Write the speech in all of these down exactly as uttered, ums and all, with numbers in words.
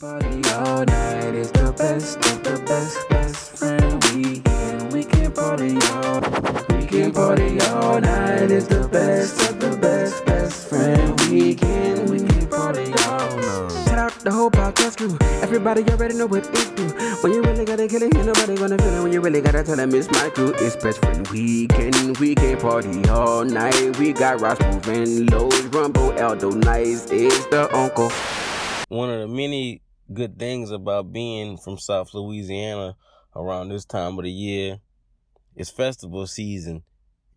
party all night. It's the best of the best, best friend we in. We can party all night. We can party all night. It's the best of the best, best friend we can. We can party all night. Shout out the whole podcast crew. Everybody already know what it do. When you really gotta kill it, ain't nobody gonna feel it. When you really gotta tell them it's my crew. It's best friend weekend. We can party all night. We got Ross moving, Lowe's, Rumble, Eldo, Nice. It's the uncle. One of the many good things about being from South Louisiana around this time of the year is festival season.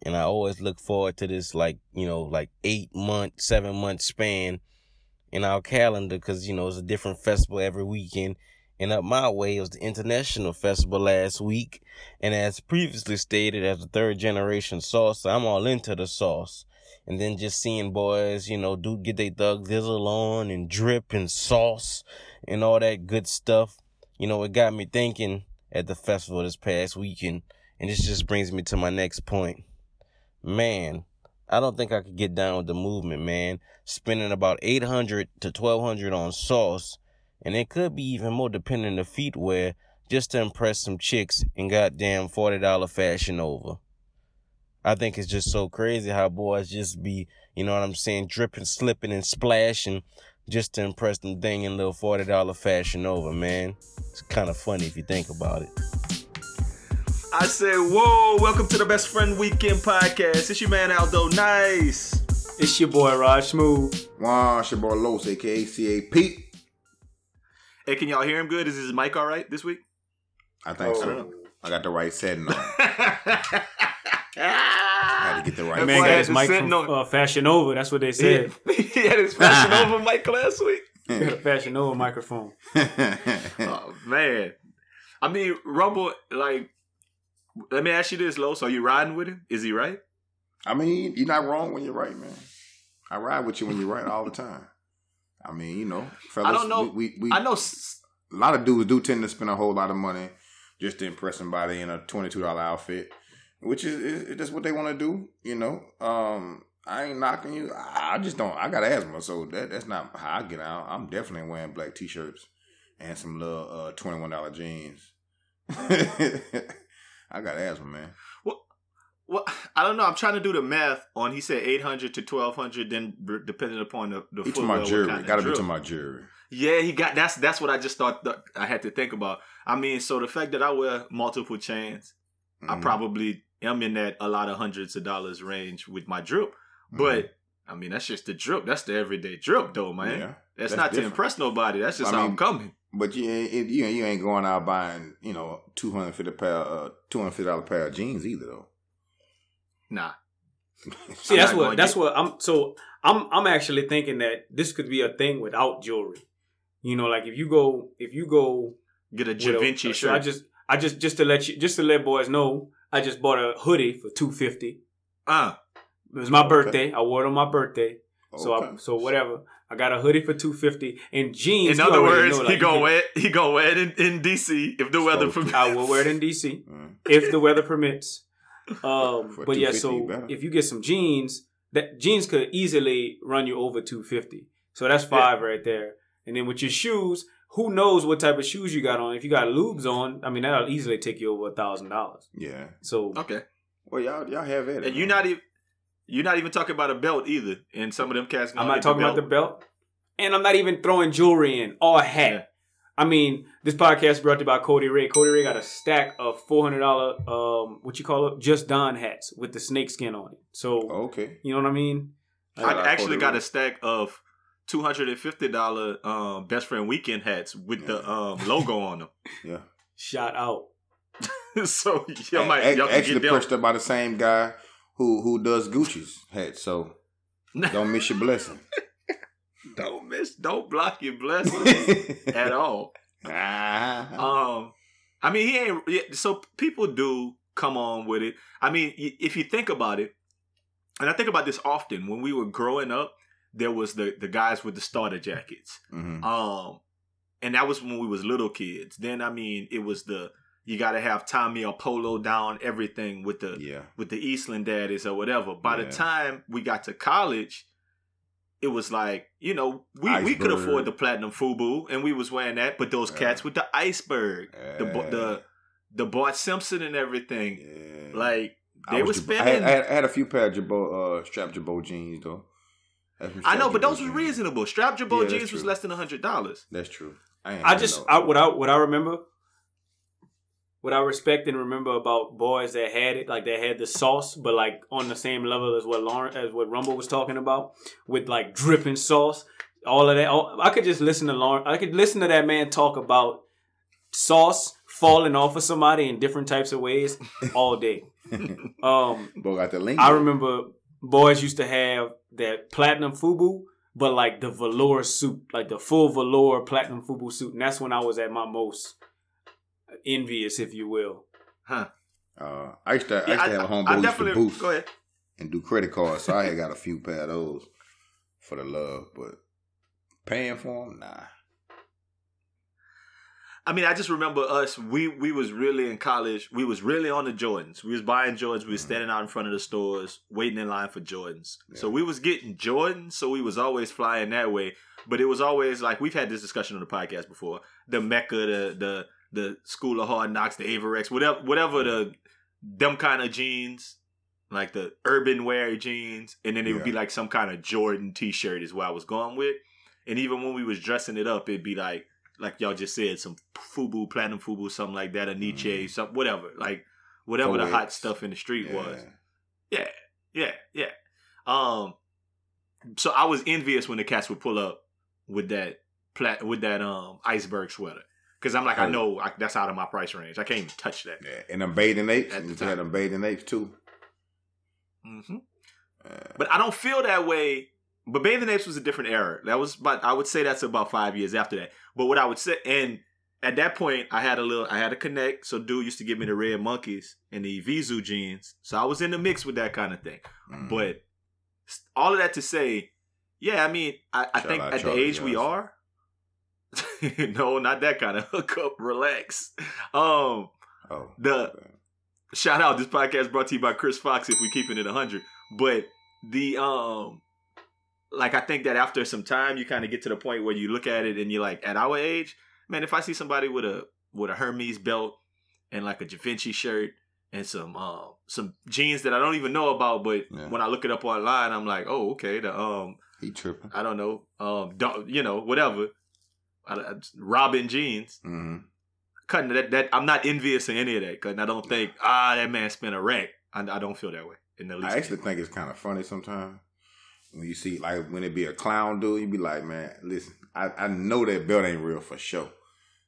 And I always look forward to this, like, you know, like eight month, seven month span in our calendar because, you know, it's a different festival every weekend. And up my way, it was the International Festival last week. And as previously stated, as a third generation sauce, I'm all into the sauce. And then just seeing boys, you know, do get they thug dizzle on and drip and sauce and all that good stuff. You know, it got me thinking at the festival this past weekend. And this just brings me to my next point. Man, I don't think I could get down with the movement, man. Spending about eight hundred to twelve hundred on sauce. And it could be even more depending on the feet wear just to impress some chicks in goddamn forty dollars Fashion Nova. I think it's just so crazy how boys just be, you know what I'm saying, dripping, slipping, and splashing just to impress them thing in little forty dollars Fashion Nova, man. It's kind of funny if you think about it. I said, whoa, welcome to the Best Friend Weekend podcast. It's your man, Aldo Nice. It's your boy, Raj Smooth. Wow, it's your boy, Los, a k a. C A P. Hey, can y'all hear him good? Is his mic all right this week? I think oh. so. I got the right setting on. I had to get the right. That man got his mic from uh, Fashion Nova. That's what they said. He had his Fashion Nova mic last week. He had a Fashion Nova microphone. Oh man, I mean, Rumble. Like, let me ask you this, Los. Are you riding with him? Is he right? I mean, you're not wrong when you're right, man. I ride with you when you're right all the time. I mean, you know, fellas. I don't know. We, we, we, I know a lot of dudes do tend to spend a whole lot of money just to impress somebody in a twenty-two dollars outfit. Which is, is that's what they want to do, you know. Um, I ain't knocking you. I, I just don't. I got asthma, so that that's not how I get out. I'm definitely wearing black t-shirts and some little uh, twenty-one dollars jeans. I got asthma, man. Well, well, I don't know. I'm trying to do the math on. He said eight hundred to twelve hundred, then depending upon the the. It's to my jewelry. Got to be to my jewelry. Yeah, he got. That's that's what I just thought. Th- I had to think about. I mean, so the fact that I wear multiple chains, mm-hmm. I probably. I'm in that a lot of hundreds of dollars range with my drip. But, mm-hmm. I mean, that's just the drip. That's the everyday drip, though, man. Yeah, that's, that's not different. To impress nobody. That's just I how mean, I'm coming. But you ain't, you, you ain't going out buying, you know, two hundred fifty dollars pair, uh, two hundred fifty dollars pair of jeans either, though. Nah. See, that's what, that's get... what I'm, so I'm, I'm actually thinking that this could be a thing without jewelry. You know, like if you go, if you go. Get a Da Vinci shirt. So I just, I just, just to let you, just to let boys know. I just bought a hoodie for two hundred fifty dollars. Uh, it was my okay. birthday. I wore it on my birthday. Okay. So I, so whatever. I got a hoodie for two hundred fifty dollars and jeans. In other words, know, like, he gonna wear it, he gonna wear it in, in D C if the so weather permits. I will wear it in D C mm. if the weather permits. Um, but yeah, so better. If you get some jeans, that jeans could easily run you over two hundred fifty dollars. So that's five yeah. right there. And then with your shoes, who knows what type of shoes you got on? If you got lubes on, I mean that'll easily take you over a thousand dollars. Yeah. So okay. Well, y'all y'all have it. And man. you're not even you're not even talking about a belt either. And some of them cats. I'm not talking the about the belt. And I'm not even throwing jewelry in or a hat. Yeah. I mean, this podcast is brought to you by Cody Ray. Cody Ray got a stack of four hundred dollar um what you call it Just Don hats with the snake skin on it. So okay, you know what I mean. I, I actually Cody got Ray. a stack of. two hundred fifty dollars um, Best Friend Weekend hats with yeah. the um, logo on them. Yeah. Shout out. So, y'all might a- y'all actually pushed up by the same guy who, who does Gucci's hats. So, don't miss your blessing. Don't miss, don't block your blessing at all. um, I mean, he ain't, so people do come on with it. I mean, if you think about it, and I think about this often, when we were growing up, there was the, the guys with the starter jackets. Mm-hmm. Um, and that was when we was little kids. Then, I mean, it was the, you got to have Tommy or Polo down, everything with the yeah. with the Eastland daddies or whatever. By yeah. the time we got to college, it was like, you know, we, we could afford the platinum Fubu, and we was wearing that, but those yeah. cats with the Iceberg, yeah. the the the Bart Simpson and everything, yeah. like they were spending. I had, I had a few pair of Jabo, uh, strap Jabo jeans though. I know, Jabo but those jeans. were reasonable. Strap Jabo yeah, jeans was less than a hundred dollars. That's true. I, I just I, what I what I remember. What I respect and remember about boys that had it, like they had the sauce, but like on the same level as what Lauren, as what Rumble was talking about, with like dripping sauce, all of that. All, I could just listen to Lauren. I could listen to that man talk about sauce falling off of somebody in different types of ways all day. Um, got the link. I remember boys used to have that platinum Fubu, but like the velour suit, like the full velour platinum Fubu suit, and that's when I was at my most envious, if you will. Huh. Uh, I used to, I used yeah, to have I, a homeboy for the booth. Go ahead. And do credit cards, so I had got a few pair of those for the love, but paying for them, nah. I mean, I just remember us, we, we was really in college, we was really on the Jordans. We was buying Jordans, we was mm-hmm. standing out in front of the stores, waiting in line for Jordans. Yeah. So we was getting Jordans, so we was always flying that way, but it was always like, we've had this discussion on the podcast before, the Mecca, the, the The School of Hard Knocks, the Averex, whatever, whatever the them kind of jeans, like the urban wear jeans, and then it yeah. would be like some kind of Jordan T-shirt is what I was going with. And even when we was dressing it up, it'd be like, like y'all just said, some Fubu, platinum Fubu, something like that, a Nietzsche, mm-hmm. something, whatever, like whatever Poets. The hot stuff in the street yeah. was. Yeah, yeah, yeah. Um, so I was envious when the cats would pull up with that plat with that um Iceberg sweater. Because I'm like, I know I, that's out of my price range. I can't even touch that. Yeah, and them Bathing Apes. You had them Bathing Apes, too. Mm-hmm. Uh, but I don't feel that way. But Bathing Apes was a different era. That was about, I would say that's about five years after that. But what I would say, and at that point, I had a little, I had a connect. So dude used to give me the Red Monkeys and the Vizu jeans. So I was in the mix with that kind of thing. Mm. But all of that to say, yeah, I mean, I, I think at Charlie the age Johnson. we are, no, not that kind of hookup. Relax. Um, oh, the man. Shout out. This podcast brought to you by Chris Fox. If we keeping it a hundred, but the um, like I think that after some time, you kind of get to the point where you look at it and you're like, at our age, man, if I see somebody with a with a Hermes belt and like a Da Vinci shirt and some um some jeans that I don't even know about, but yeah. when I look it up online, I'm like, oh, okay, the um, he tripping. I don't know, um, don't, you know, whatever. Robin jeans, mm-hmm. cutting that. That I'm not envious of any of that, because I don't think ah that man spent a rack. I, I don't feel that way. In the least, I actually think it's kind of funny sometimes when you see like when it be a clown dude, you be like, man, listen, I, I know that belt ain't real for sure.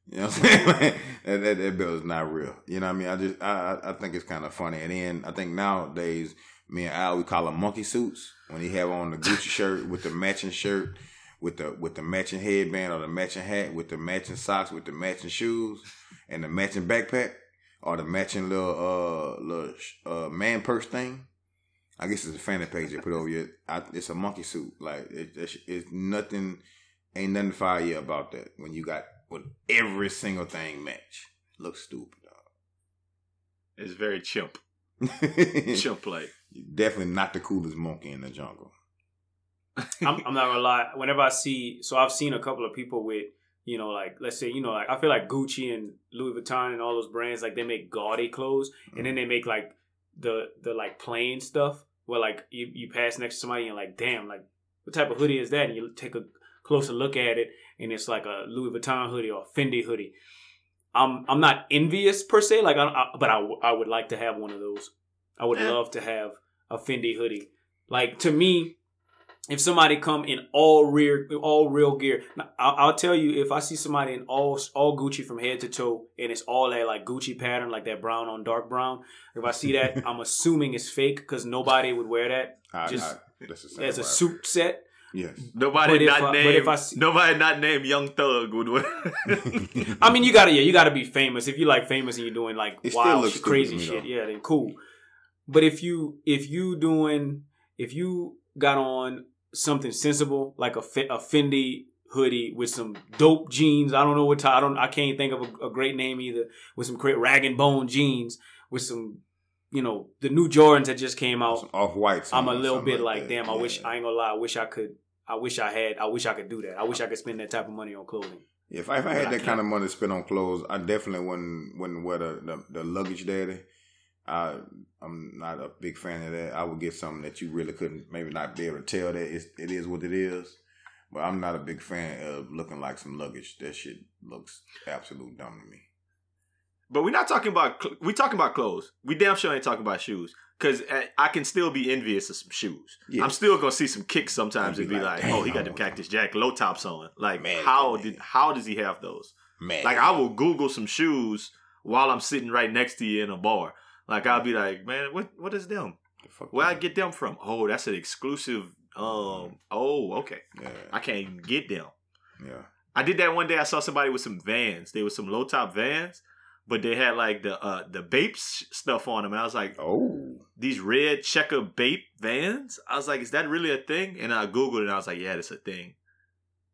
You know what I'm saying? Like, that, that that belt is not real. You know what I mean? I just I I think it's kind of funny. And then I think nowadays me and Al we call them monkey suits when he have on the Gucci shirt with the matching shirt. With the with the matching headband or the matching hat, with the matching socks, with the matching shoes, and the matching backpack, or the matching little uh little uh man purse thing. I guess it's a fanny page they put over your. I, it's a monkey suit. Like it, it's, it's nothing. Ain't nothing fire you about that when you got when every single thing match. Looks stupid, dog. It's very chimp. Chimp like. Definitely not the coolest monkey in the jungle. I'm, I'm not gonna lie. Whenever I see, so I've seen a couple of people with, you know, like let's say, you know, like I feel like Gucci and Louis Vuitton and all those brands, like they make gaudy clothes, mm-hmm. and then they make like the the like plain stuff where like you, you pass next to somebody and like, damn, like what type of hoodie is that? And you take a closer look at it, and it's like a Louis Vuitton hoodie or a Fendi hoodie. I'm I'm not envious per se, like I, I but I I would like to have one of those. I would love to have a Fendi hoodie. Like to me. If somebody come in all real, all real gear, now, I'll, I'll tell you. If I see somebody in all all Gucci from head to toe, and it's all that like Gucci pattern, like that brown on dark brown. If I see that, I'm assuming it's fake because nobody would wear that. I, just I, that's as a suit set. Yes. Nobody not I, named. See, nobody not named Young Thug would wear. I mean, you gotta yeah, you gotta be famous. If you like famous and you're doing like it wild, crazy shit, though. Yeah, then cool. But if you if you doing if you got on something sensible like a, a Fendi hoodie with some dope jeans. I don't know what type. I don't. I can't think of a, a great name either. With some great rag and bone jeans. With some, you know, the new Jordans that just came out. Off whites. I'm a little bit like, like damn. Yeah. I wish I ain't gonna lie. I wish I could. I wish I had. I wish I could do that. I wish I could spend that type of money on clothing. Yeah, if I, if I had I that kind of money to spend on clothes, I definitely wouldn't wouldn't wear the, the, the luggage daddy. I I'm not a big fan of that. I would get something that you really couldn't maybe not be able to tell that it's, it is what it is. But I'm not a big fan of looking like some luggage. That shit looks absolute dumb to me. But we're not talking about cl- we talking about clothes. We damn sure ain't talking about shoes. Because I can still be envious of some shoes. Yes. I'm still gonna see some kicks sometimes and be like, like, "Oh, he got them Cactus Jack low tops on." Like, man, how man. did how does he have those? Man, like, I will Google some shoes while I'm sitting right next to you in a bar. Like, I'll be like, "Man, what what is them? The Where man? I get them from? Oh, that's an exclusive. Um, oh, okay. Yeah. I can't even get them." Yeah, I did that one day. I saw somebody with some Vans. They were some low top Vans. But they had like the uh, the BAPE stuff on them. And I was like, oh, these red checker BAPE Vans? I was like, is that really a thing? And I Googled it and I was like, yeah, that's a thing.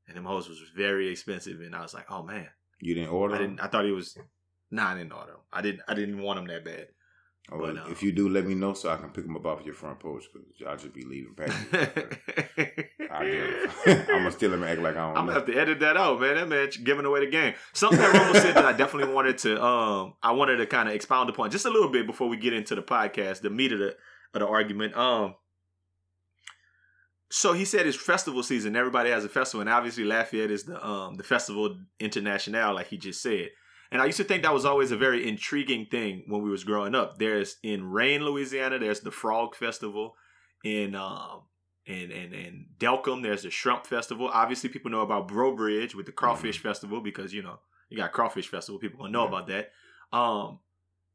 And them hoes was very expensive. And I was like, oh, man. You didn't order I them? Didn't, I thought it was, nah, I didn't order them. I didn't, I didn't want them that bad. Oh, but, um, if you do, let me know so I can pick them up off your front porch because y'all just be leaving packages. I I'm gonna steal him and act like I don't. I'm know. gonna have to edit that out, man. That man giving away the game. Something that Romo said that I definitely wanted to, um, I wanted to kind of expound upon just a little bit before we get into the podcast, the meat of the of the argument. Um, so he said it's festival season. Everybody has a festival, and obviously Lafayette is the um the Festival International, like he just said. And I used to think that was always a very intriguing thing when we was growing up. There's in Rain, Louisiana, there's the Frog Festival. In um in in, in Delcom, there's the Shrimp Festival. Obviously, people know about Brobridge with the Crawfish mm-hmm. Festival because, you know, you got Crawfish Festival. People gonna know yeah. about that. Um,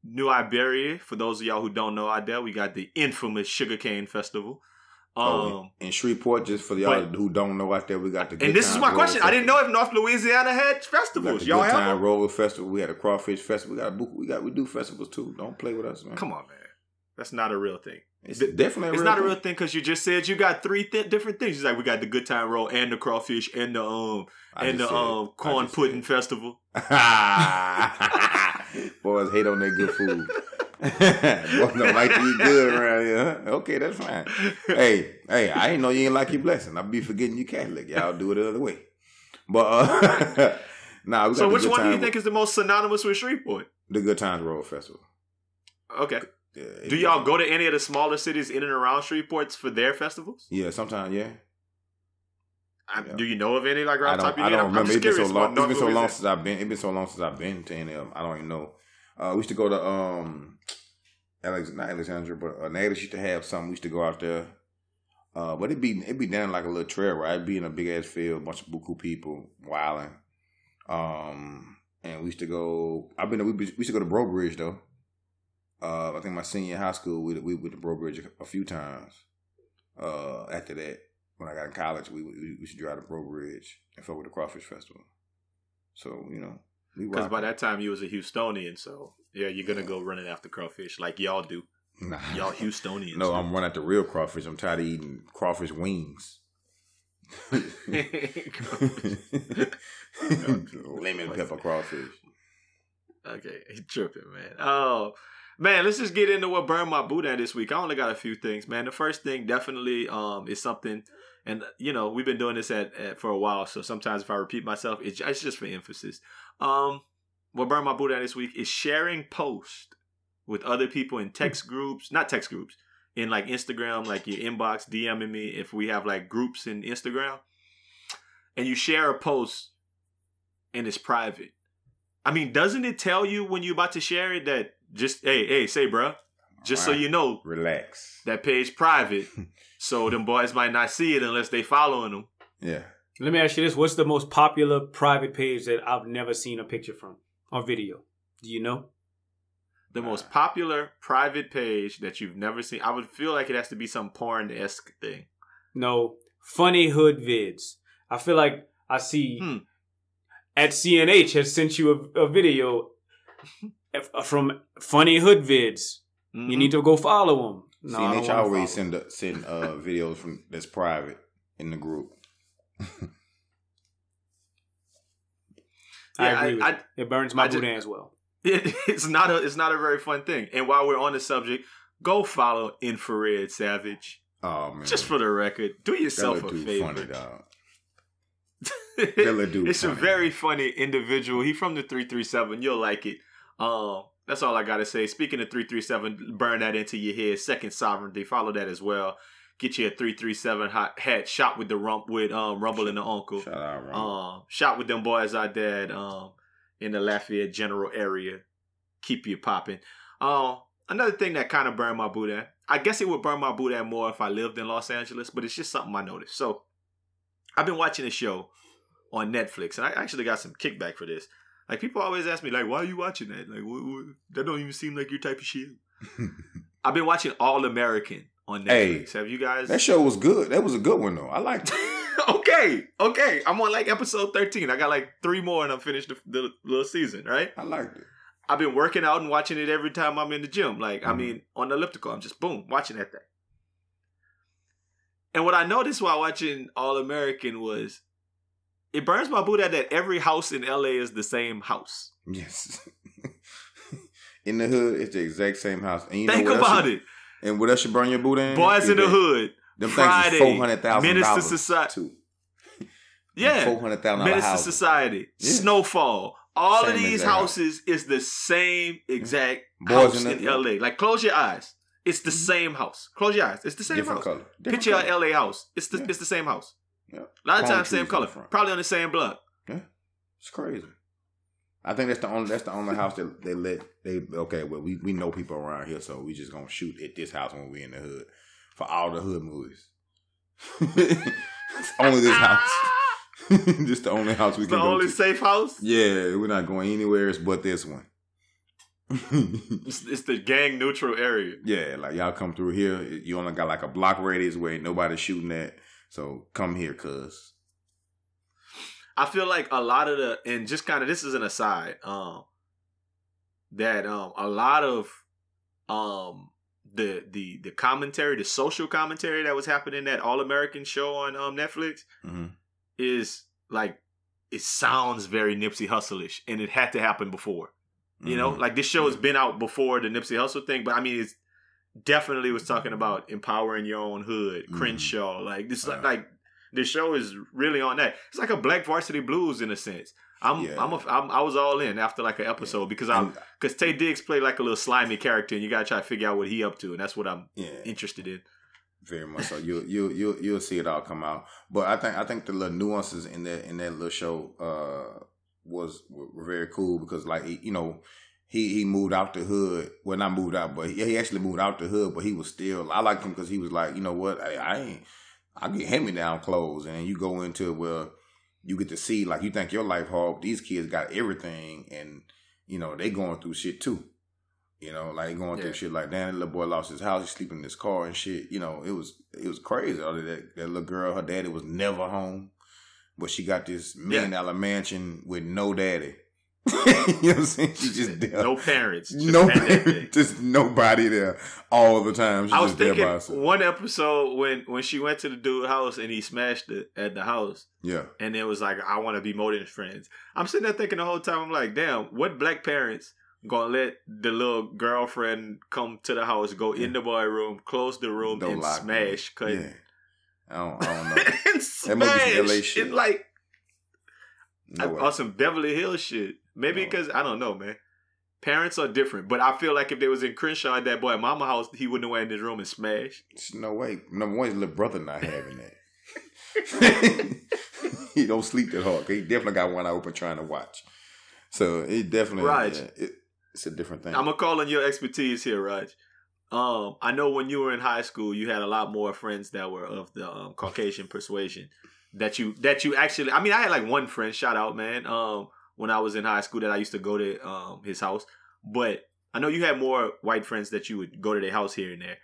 New Iberia, for those of y'all who don't know out there, we got the infamous Sugarcane Festival. Um, oh, in Shreveport, just for y'all but, who don't know out there, we got the Good And this Time is my Road question. Festival. I didn't know if North Louisiana had festivals. We got the y'all Good Time Road Festival. We had a Crawfish Festival. We got, we got we do festivals too. Don't play with us, man. Come on, man. That's not a real thing. It's the, definitely. A it's real not thing. a real thing because you just said you got three th- different things. It's like we got the Good Time Roll and the Crawfish and the um I and the um it. Corn Pudding Festival. Boys hate on their good food. Boys don't like to eat good around here. Huh? Okay, that's fine. Hey, hey, I ain't know you ain't like your blessing. I be forgetting you Catholic. Y'all do it the other way. But uh, nah. We got so, the which good one time do you think is the most synonymous with Shreveport? The Good Times Roll Festival. Okay. Yeah, do y'all go to any of the smaller cities in and around Shreveports for their festivals? Yeah, sometimes, yeah. I, yeah. Do you know of any like right on top of your head? I don't remember. It's been so long. It's been so long since I've been. It's been so long since I've been to any of them. I don't even know. Uh, we used to go to um, Alex, not Alexandria, but uh, Natchez used to have something. We used to go out there, uh, but it be it be down like a little trail, right? It'd be in a big ass field, bunch of buku people wilding. Um, and we used to go. I've been. We used to go to Brobridge though. Uh, I think my senior in high school, we we went to Brobridge a few times. Uh, after that, when I got in college, we we, we should drive to Brobridge and fuck with the Crawfish Festival. So you know, because by that time you was a Houstonian, so yeah, you're gonna yeah. go running after crawfish like y'all do. Nah. Y'all Houstonians. No, do. I'm running after real crawfish. I'm tired of eating crawfish wings. crawfish. Lemon pepper crawfish. Okay, he tripping, man. Oh. Man, let's just get into what burned my boot at this week. I only got a few things, man. The first thing definitely um, is something, and you know we've been doing this at, at for a while. So sometimes if I repeat myself, it's, it's just for emphasis. Um, what burned my boot at this week is sharing posts with other people in text groups, not text groups, in like Instagram, like your inbox, DMing me if we have like groups in Instagram, and you share a post and it's private. I mean, doesn't it tell you when you're about to share it that? Just, hey, hey, say, bro, just right. so you know. Relax. That page private, so them boys might not see it unless they following them. Yeah. Let me ask you this. What's the most popular private page that I've never seen a picture from or video? Do you know? The All most right. popular private page that you've never seen? I would feel like it has to be some porn-esque thing. No. Funny hood vids. I feel like I see hmm. at C N H has sent you a, a video from funny hood vids. Mm-hmm. You need to go follow them. No, C N H always send a, send uh, videos from that's private in the group. yeah, I agree. I, with I, it. it burns my boot as well. It, it's not a it's not a very fun thing. And while we're on the subject, go follow Infrared Savage. Oh man! Just for the record, do yourself a favor. Funny, dog. It's funny. A very funny individual. He from the three three seven. You'll like it. Um, that's all I gotta say. Speaking of three three seven, burn that into your head. Second Sovereignty. Follow that as well. Get you a three three seven hot hat. Shot with the rump with um Rumble and the Uncle. Shout out, Rumble. Um, shot with them boys out there at, um in the Lafayette General area. Keep you popping. Um, another thing that kind of burned my boot at. I guess it would burn my boot at more if I lived in Los Angeles, but it's just something I noticed. So I've been watching a show on Netflix, and I actually got some kickback for this. Like, people always ask me, like, why are you watching that? Like, what, what, that don't even seem like your type of shit. I've been watching All American on Netflix. Hey, have you guys? That show was good. That was a good one, though. I liked it. okay. Okay. I'm on, like, episode thirteen. I got, like, three more, and I'm finished the, the little season, right? I liked it. I've been working out and watching it every time I'm in the gym. Like, mm-hmm. I mean, on the elliptical, I'm just, boom, watching that thing. And what I noticed while watching All American was, it burns my boot out that every house in L A is the same house. Yes. In the hood, it's the exact same house. And you Think know what about should, it. And what else should burn your boot in? Boys in the hood. Them Friday, things is four hundred thousand dollars. Menace to Society. Too. Yeah. four hundred thousand dollars Menace to Society. Yeah. Snowfall. All same of these houses house. Is the same exact Boys house in, in L A. Like, close your eyes. It's the same house. Close your eyes. It's the same Different house. Color. Different Picture color. An L A house. It's the yeah. It's the same house. Yeah. A lot of times, same color. Probably on the same block. Yeah, it's crazy. I think that's the only that's the only house that they let they okay. Well, we, we know people around here, so we just gonna shoot at this house when we in the hood for all the hood movies. It's only this house. This the only house we it's can. The go only to. Safe house. Yeah, we're not going anywhere but this one. it's, it's the gang neutral area. Yeah, like y'all come through here. You only got like a block radius where ain't nobody shooting at. So come here, cuz. I feel like a lot of the and just kind of this is an aside, um, that um a lot of um the the the commentary, the social commentary that was happening in that All American show on um Netflix mm-hmm. is like it sounds very Nipsey Hussle-ish, and it had to happen before. You mm-hmm. know, like this show mm-hmm. has been out before the Nipsey Hussle thing, but I mean it's definitely was talking about empowering your own hood, Crenshaw. Mm-hmm. Like this, uh, like the show is really on that. It's like a Black Varsity Blues in a sense. I'm, yeah. I'm, a, I'm, I was all in after like an episode yeah. because I'm, because Tay Diggs played like a little slimy character, and you gotta try to figure out what he up to, and that's what I'm yeah. interested in. Very much so. You, you, you, you'll see it all come out. But I think, I think the little nuances in that, in that little show, uh, was were very cool because like you know. He he moved out the hood. Well, not moved out, but he, he actually moved out the hood. But he was still. I liked him because he was like, you know what? I, I ain't. I get hand me down clothes, and you go into well, you get to see like you think your life hard. But these kids got everything, and you know they going through shit too. You know, like going yeah. through shit like damn, that little boy lost his house. He's sleeping in his car and shit. You know, it was it was crazy. That that little girl, her daddy was never home, but she got this million dollar yeah. mansion with no daddy. You know what I'm saying? She just there. No parents. Just no parents. Just nobody there all the time. She I was just thinking there by herself. One episode when, when she went to the dude's house and he smashed it at the house. Yeah. And it was like, I want to be more than friends. I'm sitting there thinking the whole time, I'm like, damn, what black parents gonna let the little girlfriend come to the house, go yeah. in the boy room, close the room, don't and smash? Cause yeah. I, don't, I don't know. And smash. That must be L A shit. It like, no I, or some Beverly Hills shit. Maybe because, I don't know, man. Parents are different. But I feel like if they was in Crenshaw at that boy at mama house, he wouldn't have went in his room and smashed. There's no way. Number one, his little brother not having that. He don't sleep that hard. He definitely got one eye open trying to watch. So, he definitely... Raj. Yeah, it, it's a different thing. I'm going to call on your expertise here, Raj. Um, I know when you were in high school, you had a lot more friends that were of the um, Caucasian persuasion. That you, that you actually... I mean, I had like one friend. Shout out, man. Um... When I was in high school that I used to go to um, his house. But I know you had more white friends that you would go to their house here and there.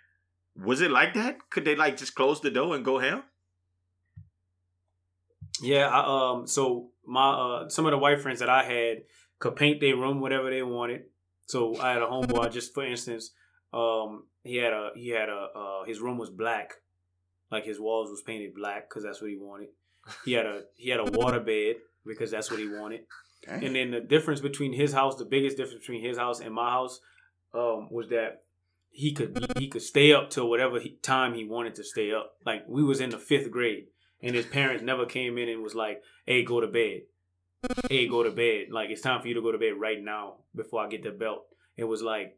Was it like that? Could they like just close the door and go ham? Yeah. I, um. So my uh, some of the white friends that I had could paint their room whatever they wanted. So I had a homeboy just for instance. Um. He had a he had a uh, his room was black, like his walls was painted black because that's what he wanted. He had a he had a water bed because that's what he wanted. Dang. And then the difference between his house, the biggest difference between his house and my house um, was that he could he could stay up till whatever he, time he wanted to stay up. Like, we was in the fifth grade, and his parents never came in and was like, hey, go to bed. Hey, go to bed. Like, it's time for you to go to bed right now before I get the belt. It was like,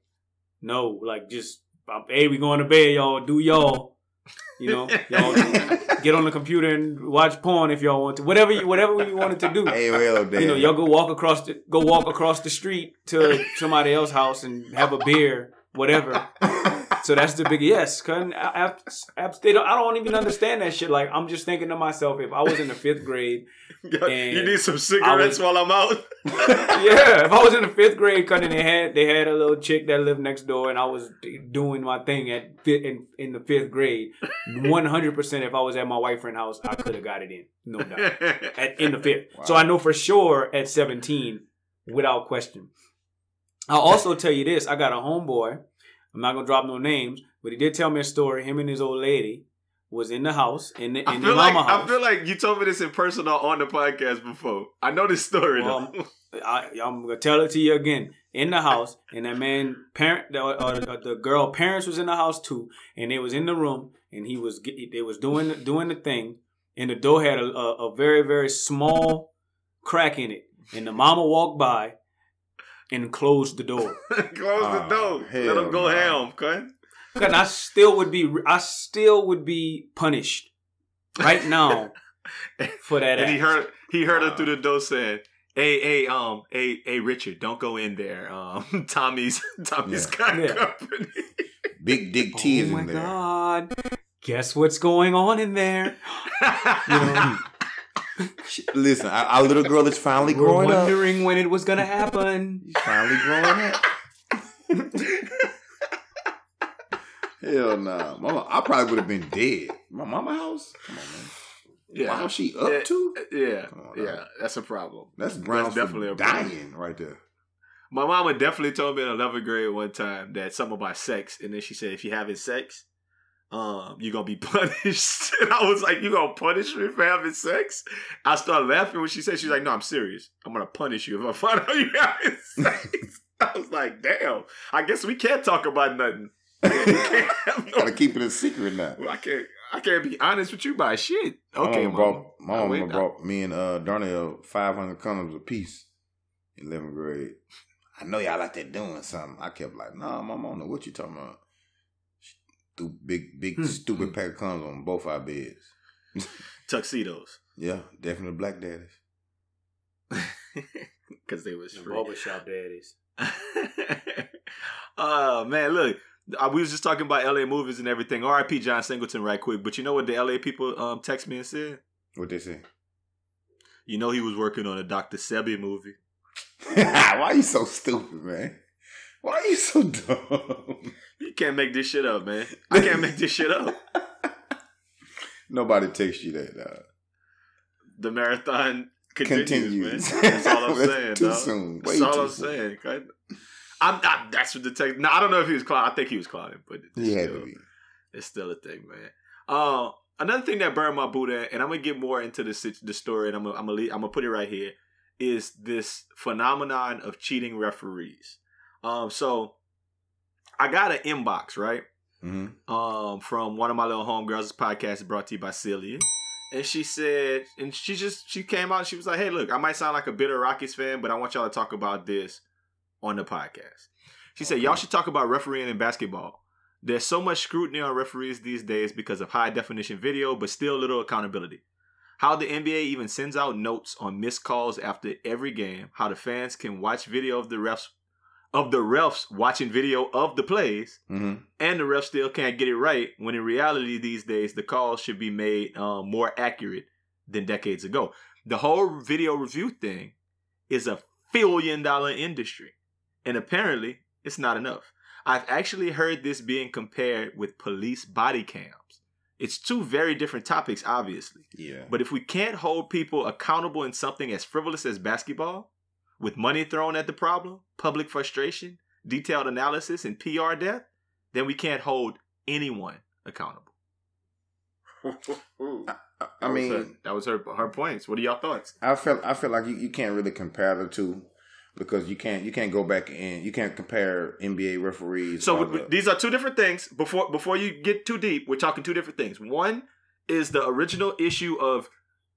no, like, just, hey, we going to bed, y'all. Do y'all. You know, y'all get on the computer and watch porn if y'all want to. Whatever you, whatever we wanted to do. Hey, real damn. You know, y'all go walk across the go walk across the street to somebody else's house and have a beer, whatever. So that's the big yes. Cause I, I, I, don't, I don't even understand that shit. Like, I'm just thinking to myself, if I was in the fifth grade, God, and you need some cigarettes was, while I'm out. Yeah, if I was in the fifth grade, cause they had they had a little chick that lived next door, and I was doing my thing at in in the fifth grade. one hundred percent, if I was at my white friend's house, I could have got it in, no doubt, at in the fifth. Wow. So I know for sure at seventeen, without question. I'll also tell you this: I got a homeboy. I'm not gonna drop no names, but he did tell me a story. Him and his old lady was in the house, in the, in the like, mama house. I feel like you told me this in person or on the podcast before. I know this story. Well, though. I, I'm gonna tell it to you again. In the house, and that man parent or, or the girl parents was in the house too, and they was in the room, and he was they was doing doing the thing, and the door had a, a, a very very small crack in it, and the mama walked by. And close the door. Close uh, the door. Let him go ham, cuz. Cuz I still would be, I still would be punished right now for that. And act. he heard, he heard uh, her through the door saying, "Hey, hey, um, hey, hey, Richard, don't go in there. Um, Tommy's, Tommy's yeah. got yeah. company. Big Dick T is oh in there. Oh my God! Guess what's going on in there? You know." Listen, our, our little girl is finally We're growing up. Wondering when it was gonna happen. She's finally growing up. Hell no, nah. Mama, I probably would have been dead. My mama house. Come on, man. Yeah, wow, she up yeah, to? Yeah, on, yeah. Nah. That's a problem. That's Brown's definitely a problem. Dying right there. My mama definitely told me in eleventh grade one time that something about sex, and then she said, "If you're having sex." Um, you're gonna be punished. And I was like, you gonna punish me for having sex? I started laughing when she said, she's like, no, I'm serious. I'm gonna punish you if I find out you having sex. I was like, damn, I guess we can't talk about nothing. We can't have no- gotta keep it a secret now. Well, I can't I can't be honest with you about shit. Okay, my mama. Brought, my mama wait, brought me and uh, Darnell five hundred condoms apiece in eleventh grade. I know y'all out there doing something. I kept like, nah, mama, I don't know what you talking about. Big, big, hmm. stupid pack of condoms on both our beds. Tuxedos. Yeah, definitely black daddies. Because they was free. Barbershop daddies. Oh, uh, man, look. We was just talking about L A movies and everything. R I P John Singleton right quick. But you know what the L A people um, text me and said? What they said? You know he was working on a Doctor Sebi movie. Why you so stupid, man? Why are you so dumb? You can't make this shit up, man. I can't make this shit up. Nobody texts you that, dog. The marathon continues, continues. man. That's all I'm saying, too dog. Soon. That's all I'm soon. saying. I'm, I, that's what the text... No, I don't know if he was clowning. I think he was clowning, but it's, he had still, to be. It's still a thing, man. Uh, another thing that burned my boot at, and I'm going to get more into this, this story, and I'm going I'm gonna, I'm gonna to put it right here, is this phenomenon of cheating referees. Um, so I got an inbox, right? Mm-hmm. Um, from one of my little homegirls podcast brought to you by Celia. And she said, and she just, she came out and she was like, hey, look, I might sound like a bitter Rockets fan, but I want y'all to talk about this on the podcast. She okay. said, y'all should talk about refereeing in basketball. There's so much scrutiny on referees these days because of high definition video, but still little accountability. How the N B A even sends out notes on missed calls after every game, how the fans can watch video of the refs of the refs watching video of the plays, mm-hmm. and the refs still can't get it right, when in reality these days the calls should be made um, more accurate than decades ago. The whole video review thing is a billion dollar industry, and apparently it's not enough. I've actually heard this being compared with police body cams. It's two very different topics, obviously. Yeah. But if we can't hold people accountable in something as frivolous as basketball, with money thrown at the problem, public frustration, detailed analysis, and P R death, then we can't hold anyone accountable. I, I mean, that was her, that was her her points. What are y'all thoughts? I feel I feel like you, you can't really compare the two. because you can't you can't go back and you can't compare N B A referees. So we, the, these are two different things. Before before you get too deep, we're talking two different things. One is the original issue of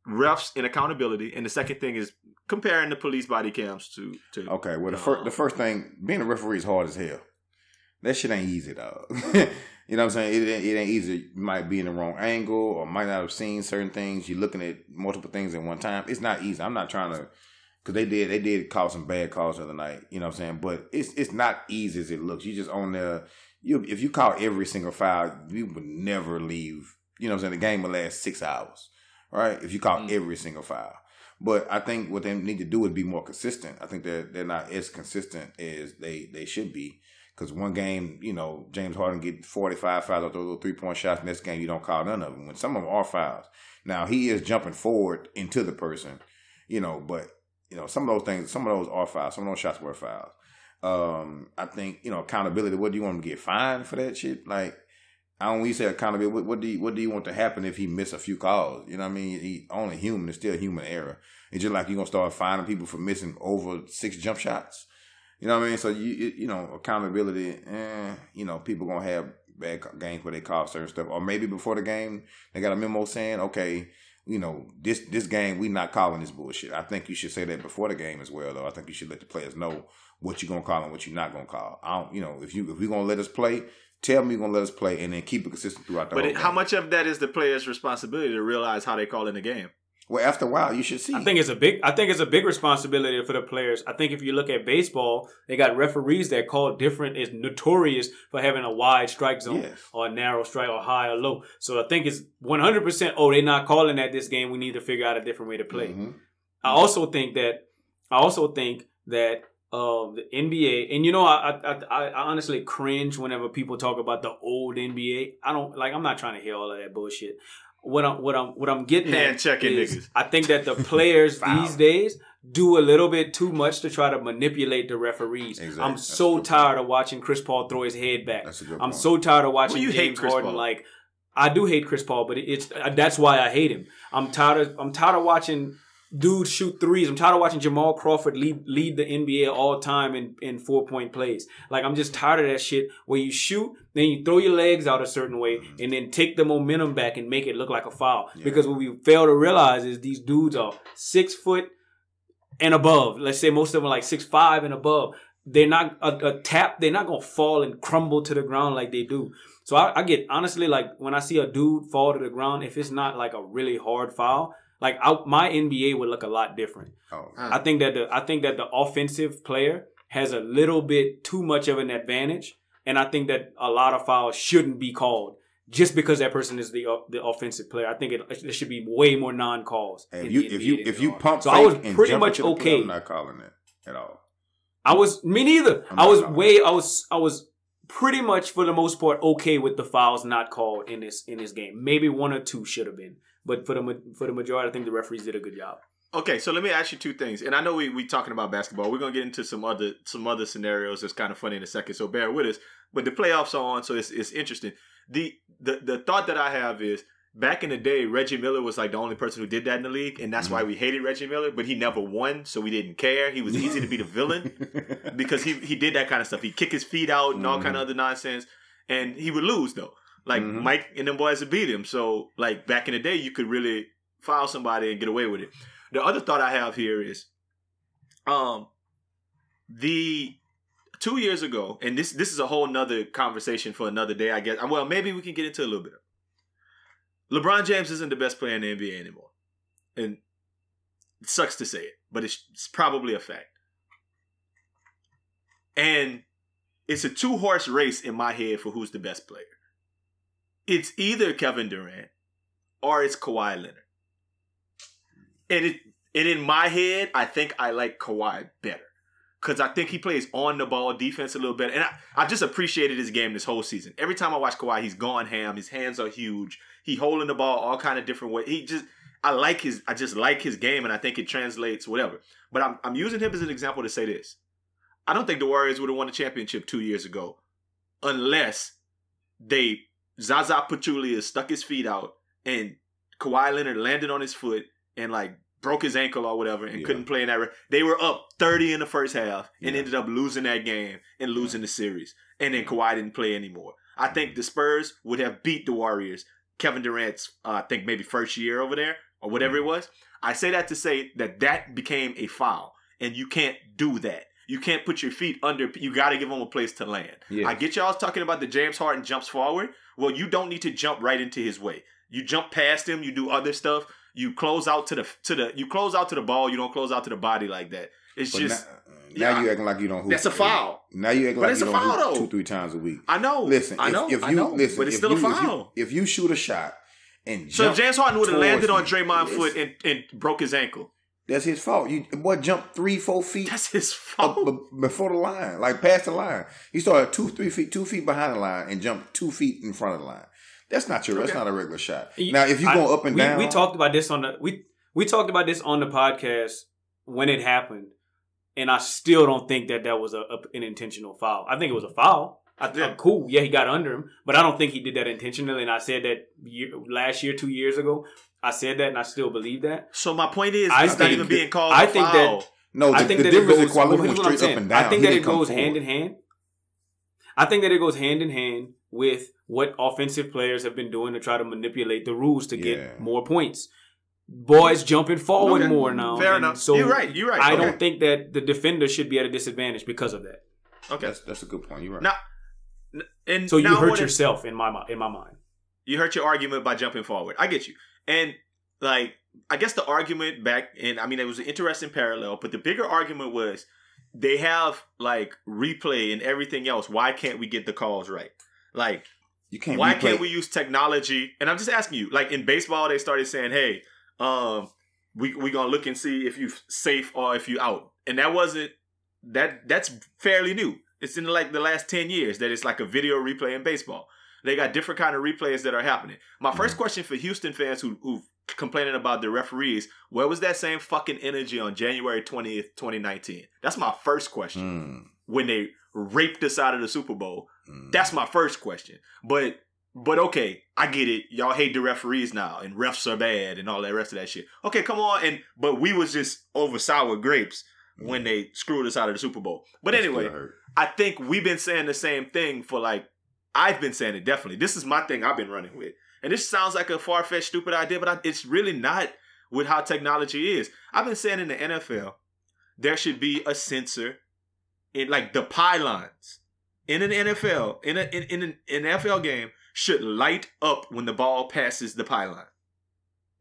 refs and accountability, and the second thing is comparing the police body cams to. to okay, well the um, first the first thing, being a referee is hard as hell. That shit ain't easy, dog. You know what I'm saying? It ain't, it ain't easy. You might be in the wrong angle or might not have seen certain things. You're looking at multiple things at one time. It's not easy. I'm not trying to, because they did they did call some bad calls the other night. You know what I'm saying? But it's it's not easy as it looks. You just on there. You if you call every single foul, you would never leave. You know what I'm saying? The game would last six hours, right? If you call mm. every single foul. But I think what they need to do is be more consistent. I think they're they're not as consistent as they, they should be. Because one game, you know, James Harden get forty-five fouls off those little three-point shots. Next game, you don't call none of them. When some of them are fouls. Now, he is jumping forward into the person, you know, but, you know, some of those things, some of those are fouls. Some of those shots were fouls. Um, I think, you know, accountability, what do you want him to get fined for that shit? Like, I don't want you to say accountability. What, what, do you, what do you want to happen if he miss a few calls? You know what I mean? He only human. It's still human error. It's just like you're going to start fining people for missing over six jump shots. You know what I mean? So, you you know, accountability, eh, you know, people going to have bad games where they call certain stuff. Or maybe before the game, they got a memo saying, okay, you know, this this game, we not calling this bullshit. I think you should say that before the game as well, though. I think you should let the players know what you're going to call and what you're not going to call. I don't, you know, if, you, if we're going to let us play, tell me you're going to let us play and then keep it consistent throughout the but whole it, game. But how much of that is the players' responsibility to realize how they call in the game? Well, after a while, you should see. I think it's a big. I think it's a big responsibility for the players. I think if you look at baseball, they got referees that call different. Is notorious for having a wide strike zone yes. or a narrow strike or high or low. So I think it's one hundred percent. Oh, they're not calling at this game. We need to figure out a different way to play. Mm-hmm. I also think that. I also think that uh, the N B A, and you know, I, I I I honestly cringe whenever people talk about the old N B A. I don't like. I'm not trying to hear all of that bullshit. What I'm what I'm what I'm getting Man, at check is niggas. I think that the players these days do a little bit too much to try to manipulate the referees. Exactly. I'm That's so tired point. of watching Chris Paul throw his head back. That's a good I'm point. so tired of watching well, James Harden. Like, I do hate Chris Paul, but it's that's why I hate him. I'm tired of I'm tired of watching dudes shoot threes. I'm tired of watching Jamal Crawford lead lead the N B A all time in, in four point plays. Like, I'm just tired of that shit where you shoot, then you throw your legs out a certain way, mm-hmm. and then take the momentum back and make it look like a foul. Yeah. Because what we fail to realize is these dudes are six foot and above. Let's say most of them are like six five and above. They're not a, a tap. They're not gonna fall and crumble to the ground like they do. So I, I get honestly like when I see a dude fall to the ground, if it's not like a really hard foul. Like I, my N B A would look a lot different. Oh, I think that the I think that the offensive player has a little bit too much of an advantage, and I think that a lot of fouls shouldn't be called just because that person is the uh, the offensive player. I think it, it should be way more non calls. If you if you if you pump, so I was pretty much okay. I'm not calling it at all. I was me neither. I was way. I was I was pretty much for the most part okay with the fouls not called in this in this game. Maybe one or two should have been. But for the for the majority, I think the referees did a good job. Okay, so let me ask you two things. And I know we we talking about basketball. We're gonna get into some other some other scenarios that's kind of funny in a second. So bear with us. But the playoffs are on, so it's it's interesting. The the the thought that I have is back in the day, Reggie Miller was like the only person who did that in the league, and that's why we hated Reggie Miller. But he never won, so we didn't care. He was easy to be the villain because he he did that kind of stuff. He'd kick his feet out and mm-hmm. all kind of other nonsense, and he would lose though. Like, mm-hmm. Mike and them boys would beat him. So, like, back in the day, you could really foul somebody and get away with it. The other thought I have here is um, the two years ago, and this this is a whole nother conversation for another day, I guess. Well, maybe we can get into a little bit. LeBron James isn't the best player in the N B A anymore. And it sucks to say it, but it's, it's probably a fact. And it's a two-horse race in my head for who's the best player. It's either Kevin Durant or it's Kawhi Leonard. And it and in my head, I think I like Kawhi better. Because I think he plays on the ball defense a little better. And I, I just appreciated his game this whole season. Every time I watch Kawhi, he's gone ham. His hands are huge. He holding the ball all kind of different ways. He just I like his I just like his game and I think it translates whatever. But I'm I'm using him as an example to say this. I don't think the Warriors would have won a championship two years ago unless they Zaza Pachulia stuck his feet out and Kawhi Leonard landed on his foot and like broke his ankle or whatever and yeah. couldn't play in that. Re- they were up thirty in the first half and yeah. ended up losing that game and losing yeah. the series. And then Kawhi didn't play anymore. I think the Spurs would have beat the Warriors. Kevin Durant's, uh, I think, maybe first year over there or whatever mm-hmm. it was. I say that to say that that became a foul. And you can't do that. You can't put your feet under. You got to give them a place to land. Yes. I get y'all talking about the James Harden jumps forward. Well, you don't need to jump right into his way. You jump past him. You do other stuff. You close out to the to the. You close out to the ball. You don't close out to the body like that. It's but just now, now you acting like you don't hoop. That's a foul. Now you acting but like you don't hoop though. two three times a week. I know. Listen, I know. If, if you, I know. Listen, but it's still you, a foul. If you, if you shoot a shot and so jump James Harden would have landed on Draymond's foot and, and broke his ankle. That's his fault. You boy jumped three, four feet. That's his fault. Up, b- before the line, like past the line, he started two, three feet, two feet behind the line, and jumped two feet in front of the line. That's not your. Okay. That's not a regular shot. You, now, if you go up and we, down, we talked about this on the we we talked about this on the podcast when it happened, and I still don't think that that was a, a an intentional foul. I think it was a foul. I think yeah. cool, yeah, he got under him, but I don't think he did that intentionally. And I said that year, last year, two years ago. I said that, and I still believe that. So my point is, I it's think, not even being called I a think foul. That, no, the, I think the that difference in quality went straight saying. up and down. I think he that it goes forward. hand in hand. I think that it goes hand in hand with what offensive players have been doing to try to manipulate the rules to get yeah. more points. Boys jumping forward okay. more now. Fair enough. So you're right. You're right. I okay. don't think that the defender should be at a disadvantage because of that. Okay, that's, that's a good point. You're right. Now, and so you now hurt yourself in my in my mind. You hurt your argument by jumping forward. I get you. And, like, I guess the argument back in, I mean, it was an interesting parallel, but the bigger argument was they have, like, replay and everything else. Why can't we get the calls right? Like, you can't why replay. can't we use technology? And I'm just asking you, like, in baseball, they started saying, hey, um, we, we going to look and see if you're safe or if you're out. And that wasn't, that that's fairly new. It's in, like, the last ten years that it's like a video replay in baseball. They got different kind of replays that are happening. My first question for Houston fans who who complaining about the referees, where was that same fucking energy on January twentieth, twenty nineteen? That's my first question. Mm. When they raped us out of the Super Bowl, mm. that's my first question. But but okay, I get it. Y'all hate the referees now and refs are bad and all that rest of that shit. Okay, come on. And but we was just over sour grapes mm. when they screwed us out of the Super Bowl. But that's anyway, I think we've been saying the same thing for like I've been saying it definitely. This is my thing I've been running with. And this sounds like a far-fetched, stupid idea, but I, it's really not with how technology is. I've been saying in the N F L, there should be a sensor in like the pylons in an N F L, in, a, in, in an, an N F L game should light up when the ball passes the pylon.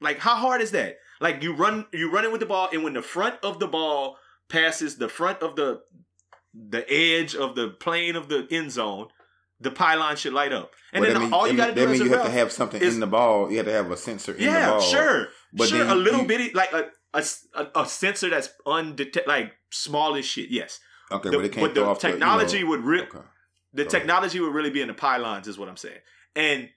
Like, how hard is that? Like, you run, you run in with the ball, and when the front of the ball passes the front of the the edge of the plane of the end zone, the pylon should light up. And well, then mean, all you got to do mean, is... That means you have to have something is, in the ball. You have to have a sensor in yeah, the ball. Yeah, sure. But sure, a little you, bitty... Like a, a, a sensor that's undetected... Like, small as shit, yes. Okay, the, but it can't but the off technology the... You know, would re- okay. The Go technology ahead. would really be in the pylons, is what I'm saying. And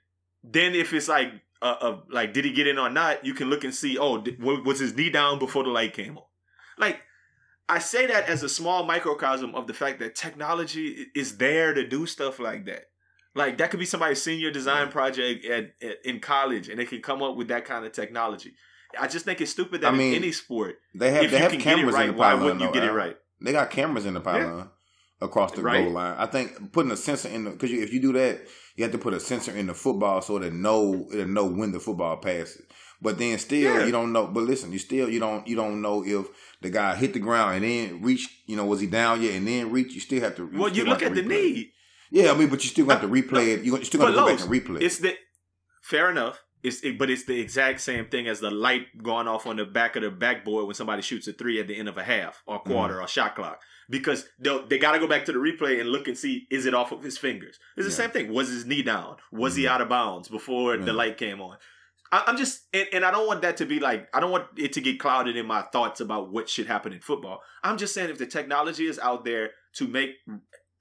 then if it's like... A, a, like, did he get in or not? You can look and see, oh, did, was his knee down before the light came on? Like... I say that as a small microcosm of the fact that technology is there to do stuff like that. Like that could be somebody's senior design yeah. project at, at in college, and they can come up with that kind of technology. I just think it's stupid that I mean, in any sport, they have, if they you have can cameras get it right, in the pylon, why wouldn't you get it right? They got cameras in the pylon yeah. across the right. goal line. I think putting a sensor in the because if you do that, you have to put a sensor in the football so that know it'll know when the football passes. But then still, yeah. you don't know. But listen, you still you don't you don't know if the guy hit the ground and then reached. You know, was he down yet? And then reach. You still have to. You well, you look at the knee. Yeah, I mean, but you still got to replay it. You still got to go back and replay. It's the fair enough. It's it, but it's the exact same thing as the light going off on the back of the backboard when somebody shoots a three at the end of a half or quarter mm-hmm. or shot clock because they they got to go back to the replay and look and see is it off of his fingers? It's yeah. the same thing. Was his knee down? Was mm-hmm. he out of bounds before mm-hmm. the light came on? I'm just, and, and I don't want that to be like, I don't want it to get clouded in my thoughts about what should happen in football. I'm just saying if the technology is out there to make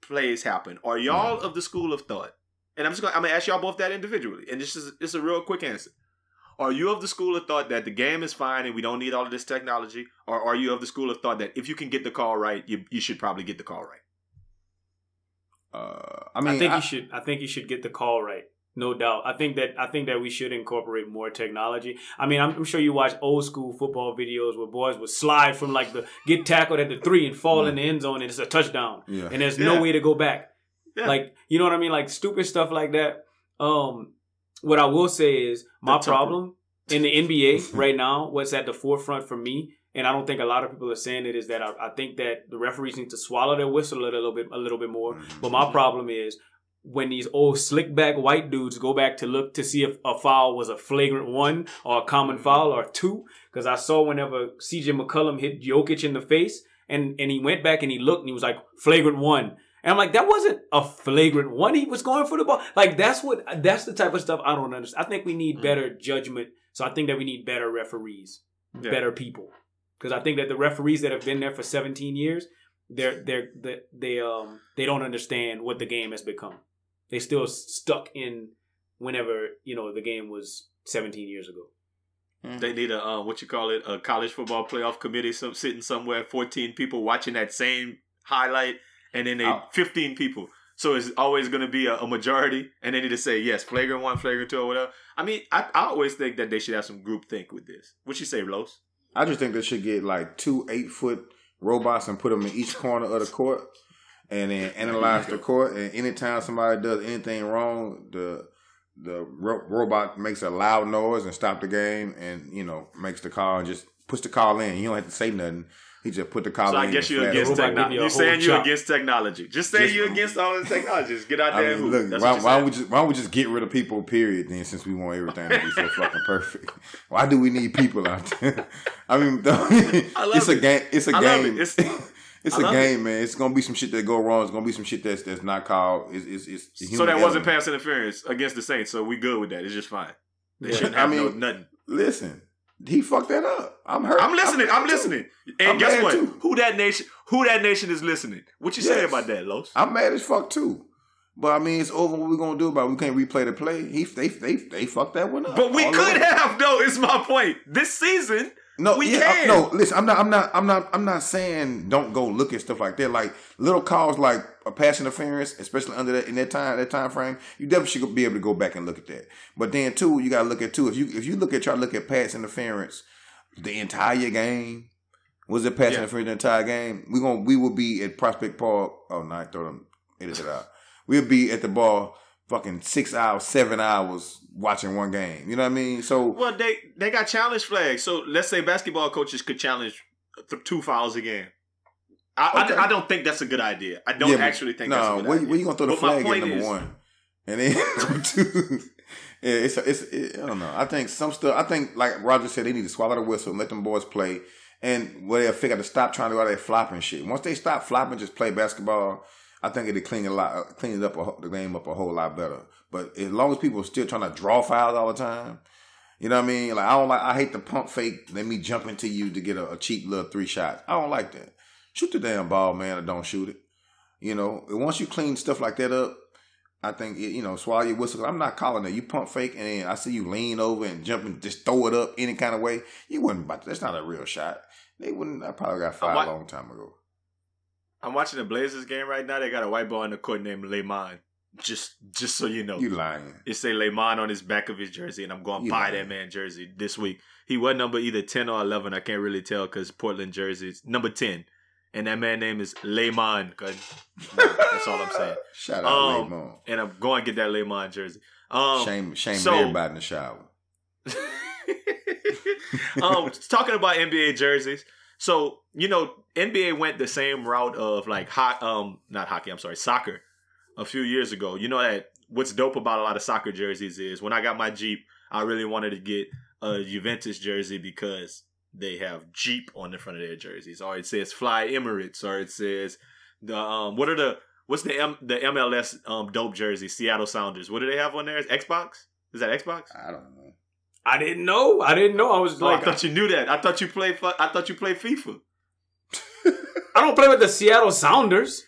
plays happen, are y'all mm. of the school of thought? And I'm just going to, I'm going to ask y'all both that individually. And this is, it's a real quick answer. Are you of the school of thought that the game is fine and we don't need all of this technology? Or are you of the school of thought that if you can get the call right, you, you should probably get the call right? Uh, I mean, I think I, you should, I think you should get the call right. No doubt. I think that I think that we should incorporate more technology. I mean, I'm, I'm sure you watch old school football videos where boys would slide from like the get tackled at the three and fall yeah. in the end zone, and it's a touchdown, yeah. and there's yeah. no way to go back. Yeah. Like, you know what I mean? Like stupid stuff like that. Um, what I will say is my problem in the N B A right now, what's at the forefront for me, and I don't think a lot of people are saying it, is that I, I think that the referees need to swallow their whistle a little bit, a little bit more. But my problem is, when these old slick back white dudes go back to look to see if a foul was a flagrant one or a common foul or two, because I saw whenever C J McCollum hit Jokic in the face and, and he went back and he looked and he was like, flagrant one. And I'm like, that wasn't a flagrant one. He was going for the ball. Like, that's what, that's the type of stuff I don't understand. I think we need better judgment. So I think that we need better referees, yeah. better people. Because I think that the referees that have been there for seventeen years, they're, they're, they, they, um, they don't understand what the game has become. They still stuck in whenever, you know, the game was seventeen years ago. Mm-hmm. They need a, uh, what you call it, a college football playoff committee some, sitting somewhere, fourteen people watching that same highlight, and then they oh. fifteen people. So it's always going to be a, a majority, and they need to say, yes, flagrant one, flagrant two, or whatever. I mean, I, I always think that they should have some groupthink with this. What you say, Los? I just think they should get like two eight-foot robots and put them in each corner of the court. And then analyze the court. And anytime somebody does anything wrong, the the ro- robot makes a loud noise and stop the game, and you know makes the call and just puts the call in. You don't have to say nothing. He just put the call so in. So I guess you're against technology. You're saying you're against technology. Just say you're against all the technologies. Get out there I mean, and look. Why, why, we just, why don't we just get rid of people, period, then, since we want everything to be so fucking perfect? Why do we need people out there? I mean, I it's, it. a ga- it's a I game. It's a game. It's I a game, it. man. It's gonna be some shit that go wrong. It's gonna be some shit that's that's not called. It's it's, it's human so that element. Wasn't pass interference against the Saints. So we good with that. It's just fine. They yeah. shouldn't have I mean, no, nothing. Listen, he fucked that up. I'm hurt. I'm listening. I'm, I'm listening. Too. And I'm guess what? Too. Who that nation? Who that nation is listening? What you yes. say about that, Los? I'm mad as fuck too. But I mean, it's over. What we gonna do about it? We can't replay the play. He they they they fucked that one up. But we All could have though. It's my point. This season. No, we yeah, can. I, no. Listen, I'm not, I'm not, I'm not, I'm not saying don't go look at stuff like that. Like little calls, like a pass interference, especially under that in that time, that time frame, you definitely should be able to go back and look at that. But then too, you gotta look at too. If you if you look at try to look at pass interference, the entire game was it pass yeah. interference the entire game. We gonna we will be at Prospect Park. Oh no, I throw them edited out. We'll be at the ball. Fucking six hours, seven hours watching one game. You know what I mean? So well, they they got challenge flags. So let's say basketball coaches could challenge th- two fouls a game. I, okay. I I don't think that's a good idea. I don't yeah, actually think no, that's a good where, idea. No, where you gonna throw the but flag at number is, one? And then two. Yeah, it's a, it's it, I don't know. I think some stuff. I think like Roger said, they need to swallow the whistle and let them boys play. And where they'll figure out to stop trying to go out there flopping shit. Once they stop flopping, just play basketball. I think it'd clean a lot, clean it up a, the game up a whole lot better. But as long as people are still trying to draw fouls all the time, you know what I mean? Like I don't like. I hate the pump fake. Let me jump into you to get a, a cheap little three shots. I don't like that. Shoot the damn ball, man, or don't shoot it. You know. Once you clean stuff like that up, I think it, you know swallow your whistle. I'm not calling that. You pump fake and I see you lean over and jump and just throw it up any kind of way. You wouldn't. About to, that's not a real shot. They wouldn't. I probably got fired a long time ago. I'm watching the Blazers game right now. They got a white boy on the court named Lamon. Just just so you know. You lying. It say Lamon on his back of his jersey, and I'm going to buy lying. that man jersey this week. He was number either ten or eleven. I can't really tell because Portland jerseys. Number ten. And that man name is Lamon. That's all I'm saying. Shout out um, Lamon. And I'm going to get that Lamon jersey. Um, shame shame so, everybody in the shower. um, talking about N B A jerseys. So, you know, N B A went the same route of like hot, um, not hockey, I'm sorry, soccer a few years ago. You know that what's dope about a lot of soccer jerseys is when I got my Jeep, I really wanted to get a Juventus jersey because they have Jeep on the front of their jerseys. Or it says Fly Emirates, or it says the, um, what are the, what's the M, the M L S um, dope jersey, Seattle Sounders. What do they have on there? Xbox? Is that Xbox? I don't know. I didn't know. I didn't know. I was oh, like, I thought you knew that. I thought you played. I thought you played FIFA. I don't play with the Seattle Sounders.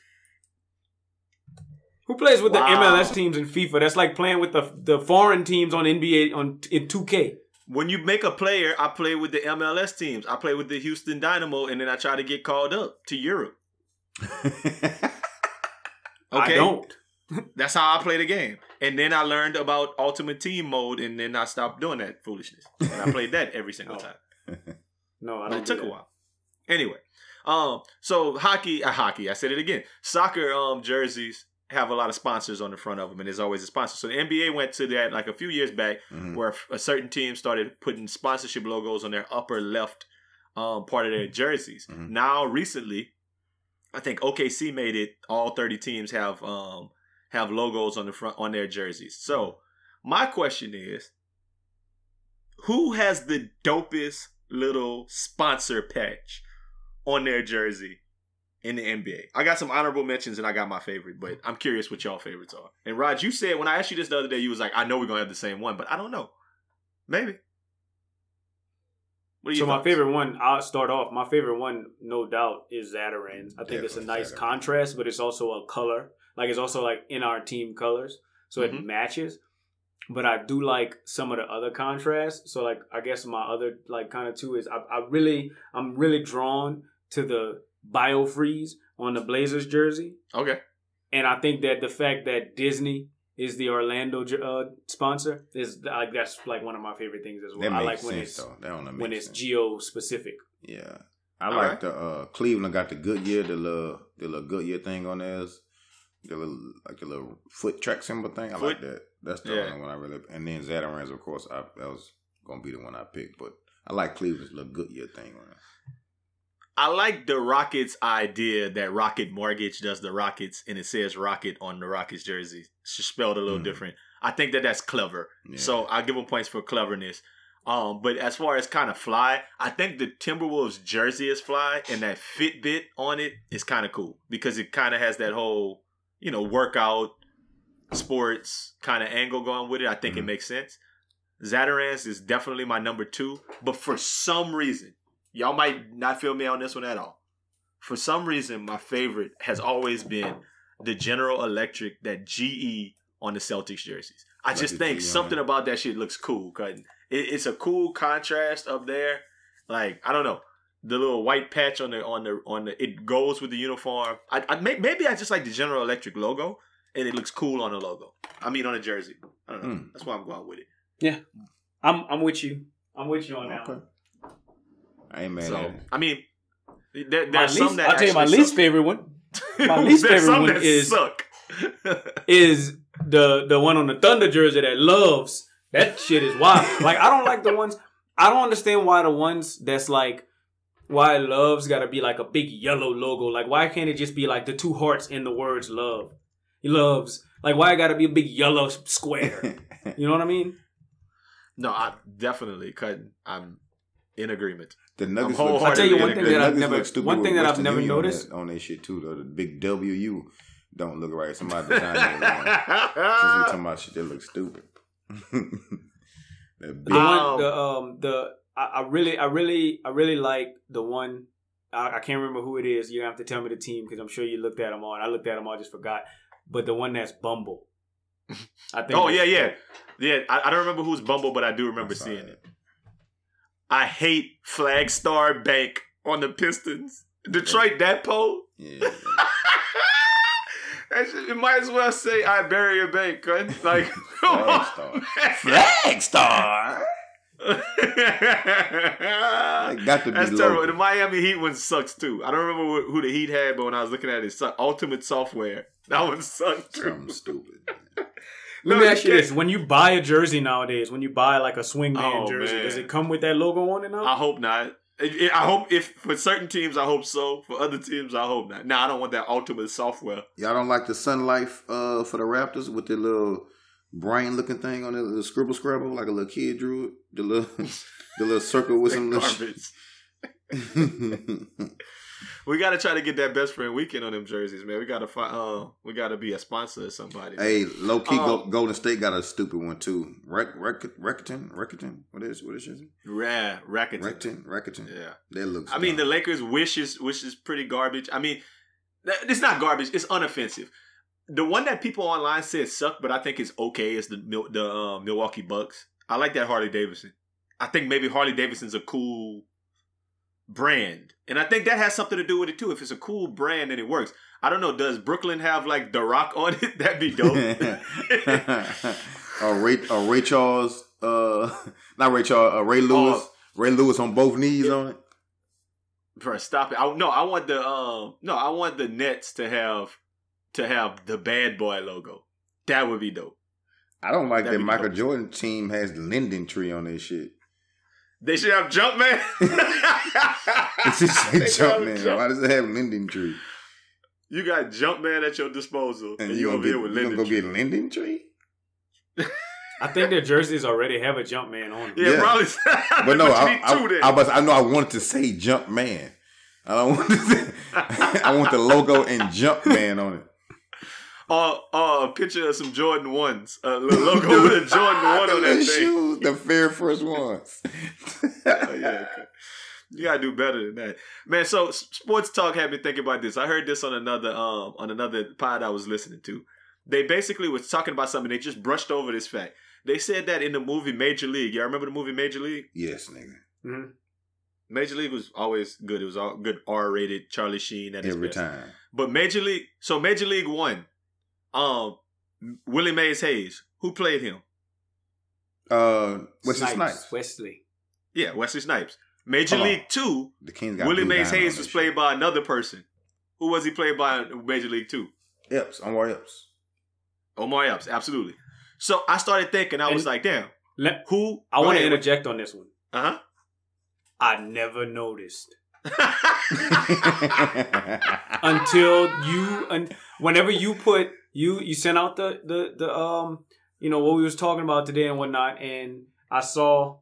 Who plays with wow. the M L S teams in FIFA? That's like playing with the the foreign teams on N B A on in two K. When you make a player, I play with the M L S teams. I play with the Houston Dynamo, and then I try to get called up to Europe. Okay? I don't. That's how I play the game. And then I learned about Ultimate Team mode, and then I stopped doing that foolishness. And I played that every single oh. time. No, I don't. But it do took that. a while. Anyway, um, so hockey, uh, hockey. I said it again. Soccer um jerseys have a lot of sponsors on the front of them, and there's always a sponsor. So the N B A went to that like a few years back, mm-hmm. where a certain team started putting sponsorship logos on their upper left um part of their jerseys. Mm-hmm. Now recently, I think O K C made it. All thirty teams have um. have logos on the front on their jerseys. So, my question is, who has the dopest little sponsor patch on their jersey in the N B A? I got some honorable mentions and I got my favorite, but I'm curious what y'all favorites are. And Rod, you said when I asked you this the other day, you was like, I know we're going to have the same one, but I don't know. Maybe. What do you so, thoughts? My favorite one, I'll start off. My favorite one, no doubt, is Zatarain's. I think yeah, it's a nice Zatarain's. contrast, but it's also a color. Like, it's also, like, in our team colors, so mm-hmm. it matches. But I do like some of the other contrasts. So, like, I guess my other, like, kind of two is I, I really, I'm really drawn to the Biofreeze on the Blazers jersey. Okay. And I think that the fact that Disney is the Orlando uh, sponsor is, like, that's, like, one of my favorite things as well. That I like when sense, it's, though. That don't when it's sense. geo-specific. Yeah. I All like right. the, uh, Cleveland got the Goodyear, the little, the little Goodyear thing on theirs. The little, like a little foot track symbol thing. I foot? like that. That's the yeah. only one I really... And then Zatarain's, of course, I, that was going to be the one I picked. But I like Cleveland's little Goodyear thing on it. I like the Rockets idea that Rocket Mortgage does the Rockets and it says Rocket on the Rockets jersey. It's just spelled a little mm-hmm. different. I think that that's clever. Yeah. So I give them points for cleverness. Um, but as far as kind of fly, I think the Timberwolves jersey is fly and that Fitbit on it is kind of cool because it kind of has that whole... you know, workout, sports kind of angle going with it. I think mm-hmm. it makes sense. Zatarain's is definitely my number two. But for some reason, y'all might not feel me on this one at all. For some reason, my favorite has always been the General Electric, that G E on the Celtics jerseys. I like just think G E something about that shit looks cool. It, it's a cool contrast up there. Like, I don't know. The little white patch on the on the on the it goes with the uniform. I, I may, maybe I just like the General Electric logo, and it looks cool on the logo. I mean, on a jersey. I don't know. Mm. That's why I'm going with it. Yeah, I'm I'm with you. I'm with you on that. Okay. I ain't mad. So, at I mean, there, there's some least, that I'll tell you my suck. least favorite one. My least favorite some one that is suck. is the the one on the Thunder jersey that loves that shit is wild. Like I don't like the ones. I don't understand why the ones that's like. Why love's gotta be like a big yellow logo? Like, why can't it just be like the two hearts in the words love? He loves. Like, why it gotta be a big yellow square? You know what I mean? No, I definitely couldn't. I'm in agreement. The Nuggets look, I'll tell you one thing that I've never, one thing that I've never noticed. On that shit, too, though. The big W U don't look right. Somebody behind me. Talking about shit that looks stupid. The big, um, the, um, the, I, I really, I really, I really like the one. I, I can't remember who it is. You have to tell me the team because I'm sure you looked at them all. And I looked at them all, just forgot. But the one that's Bumble, I think. oh yeah, yeah, yeah. I, I don't remember who's Bumble, but I do remember seeing it. I hate Flagstar Bank on the Pistons. Detroit that pole. Yeah. You might as well say I bury your bank, cuz. Like Flagstar. Flagstar. Got to be That's low. Terrible. The Miami Heat one sucks too. I don't remember who the Heat had, but when I was looking at it, it sucked. Ultimate Software. That one sucked too. Something stupid. Let me ask you this: when you buy a jersey nowadays, when you buy like a swingman oh, jersey, man. does it come with that logo on it now? I hope not. I hope if for certain teams, I hope so. For other teams, I hope not. No, nah, I don't want that Ultimate Software. Y'all don't like the Sun Life uh, for the Raptors with the little. Brain looking thing on the little scribble scrabble like a little kid drew it. The little the little circle with some little We gotta try to get that best friend weekend on them jerseys, man. We gotta find uh, we gotta be a sponsor of somebody. Hey, man. low key um, Golden State got a stupid one too. Rec Rec Reckiton? Reckiton? What is what is it? Yeah, Reckiton. Reckiton. Reckiton. Yeah. That looks I dumb. mean the Lakers wish is wish is pretty garbage. I mean it's not garbage, it's unoffensive. The one that people online said sucked, but I think it's okay, is the the uh, Milwaukee Bucks. I like that Harley Davidson. I think maybe Harley Davidson's a cool brand. And I think that has something to do with it too. If it's a cool brand and it works. I don't know, does Brooklyn have like The Rock on it? That'd be dope. uh, Ray, uh, Ray Charles, uh, not Ray Charles, uh, Ray Lewis. Uh, Ray Lewis on both knees yeah. on it. Bro, stop it. I, no, I want the um, no, I want the Nets to have to have the bad boy logo. That would be dope. I don't like That'd that Michael dope. Jordan team has Linden Tree on their shit. They should have Jumpman. It's just like Jumpman. Jump. Why does it have Linden Tree? You got Jumpman at your disposal, and, and you over here with Linden Tree. You gonna go get Linden Tree? I think their jerseys already have a Jumpman on them. Yeah, yeah. probably. But no, I, I, I, was, I know I wanted to say Jumpman. I don't want to say. I want the logo and Jumpman on it. Uh, uh, a picture of some Jordan ones. A uh, logo with a Jordan one on that shoes, thing. The very first ones. Oh, yeah. You gotta do better than that, man. So sports talk had me thinking about this. I heard this on another um on another pod I was listening to. They basically was talking about something. They just brushed over this fact. They said that in the movie Major League. Y'all remember the movie Major League? Yes, nigga. Mm-hmm. Major League was always good. It was all good, R-rated. Charlie Sheen at his every best. time. But Major League. So Major League One. Um, Willie Mays Hayes. Who played him? Uh, Wesley Snipes. Snipes. Wesley. Yeah, Wesley Snipes. Major Hold League on. Two. The Kings got Willie Mays Hayes was played shit. by another person. Who was he played by in Major League Two? Epps. Omar Epps. Omar Epps. Absolutely. So I started thinking. I and was like, damn. Let, who? I want to interject on this one. Uh huh. I never noticed. Until you, un, whenever you put. You you sent out the, the, the um you know what we was talking about today and whatnot, and I saw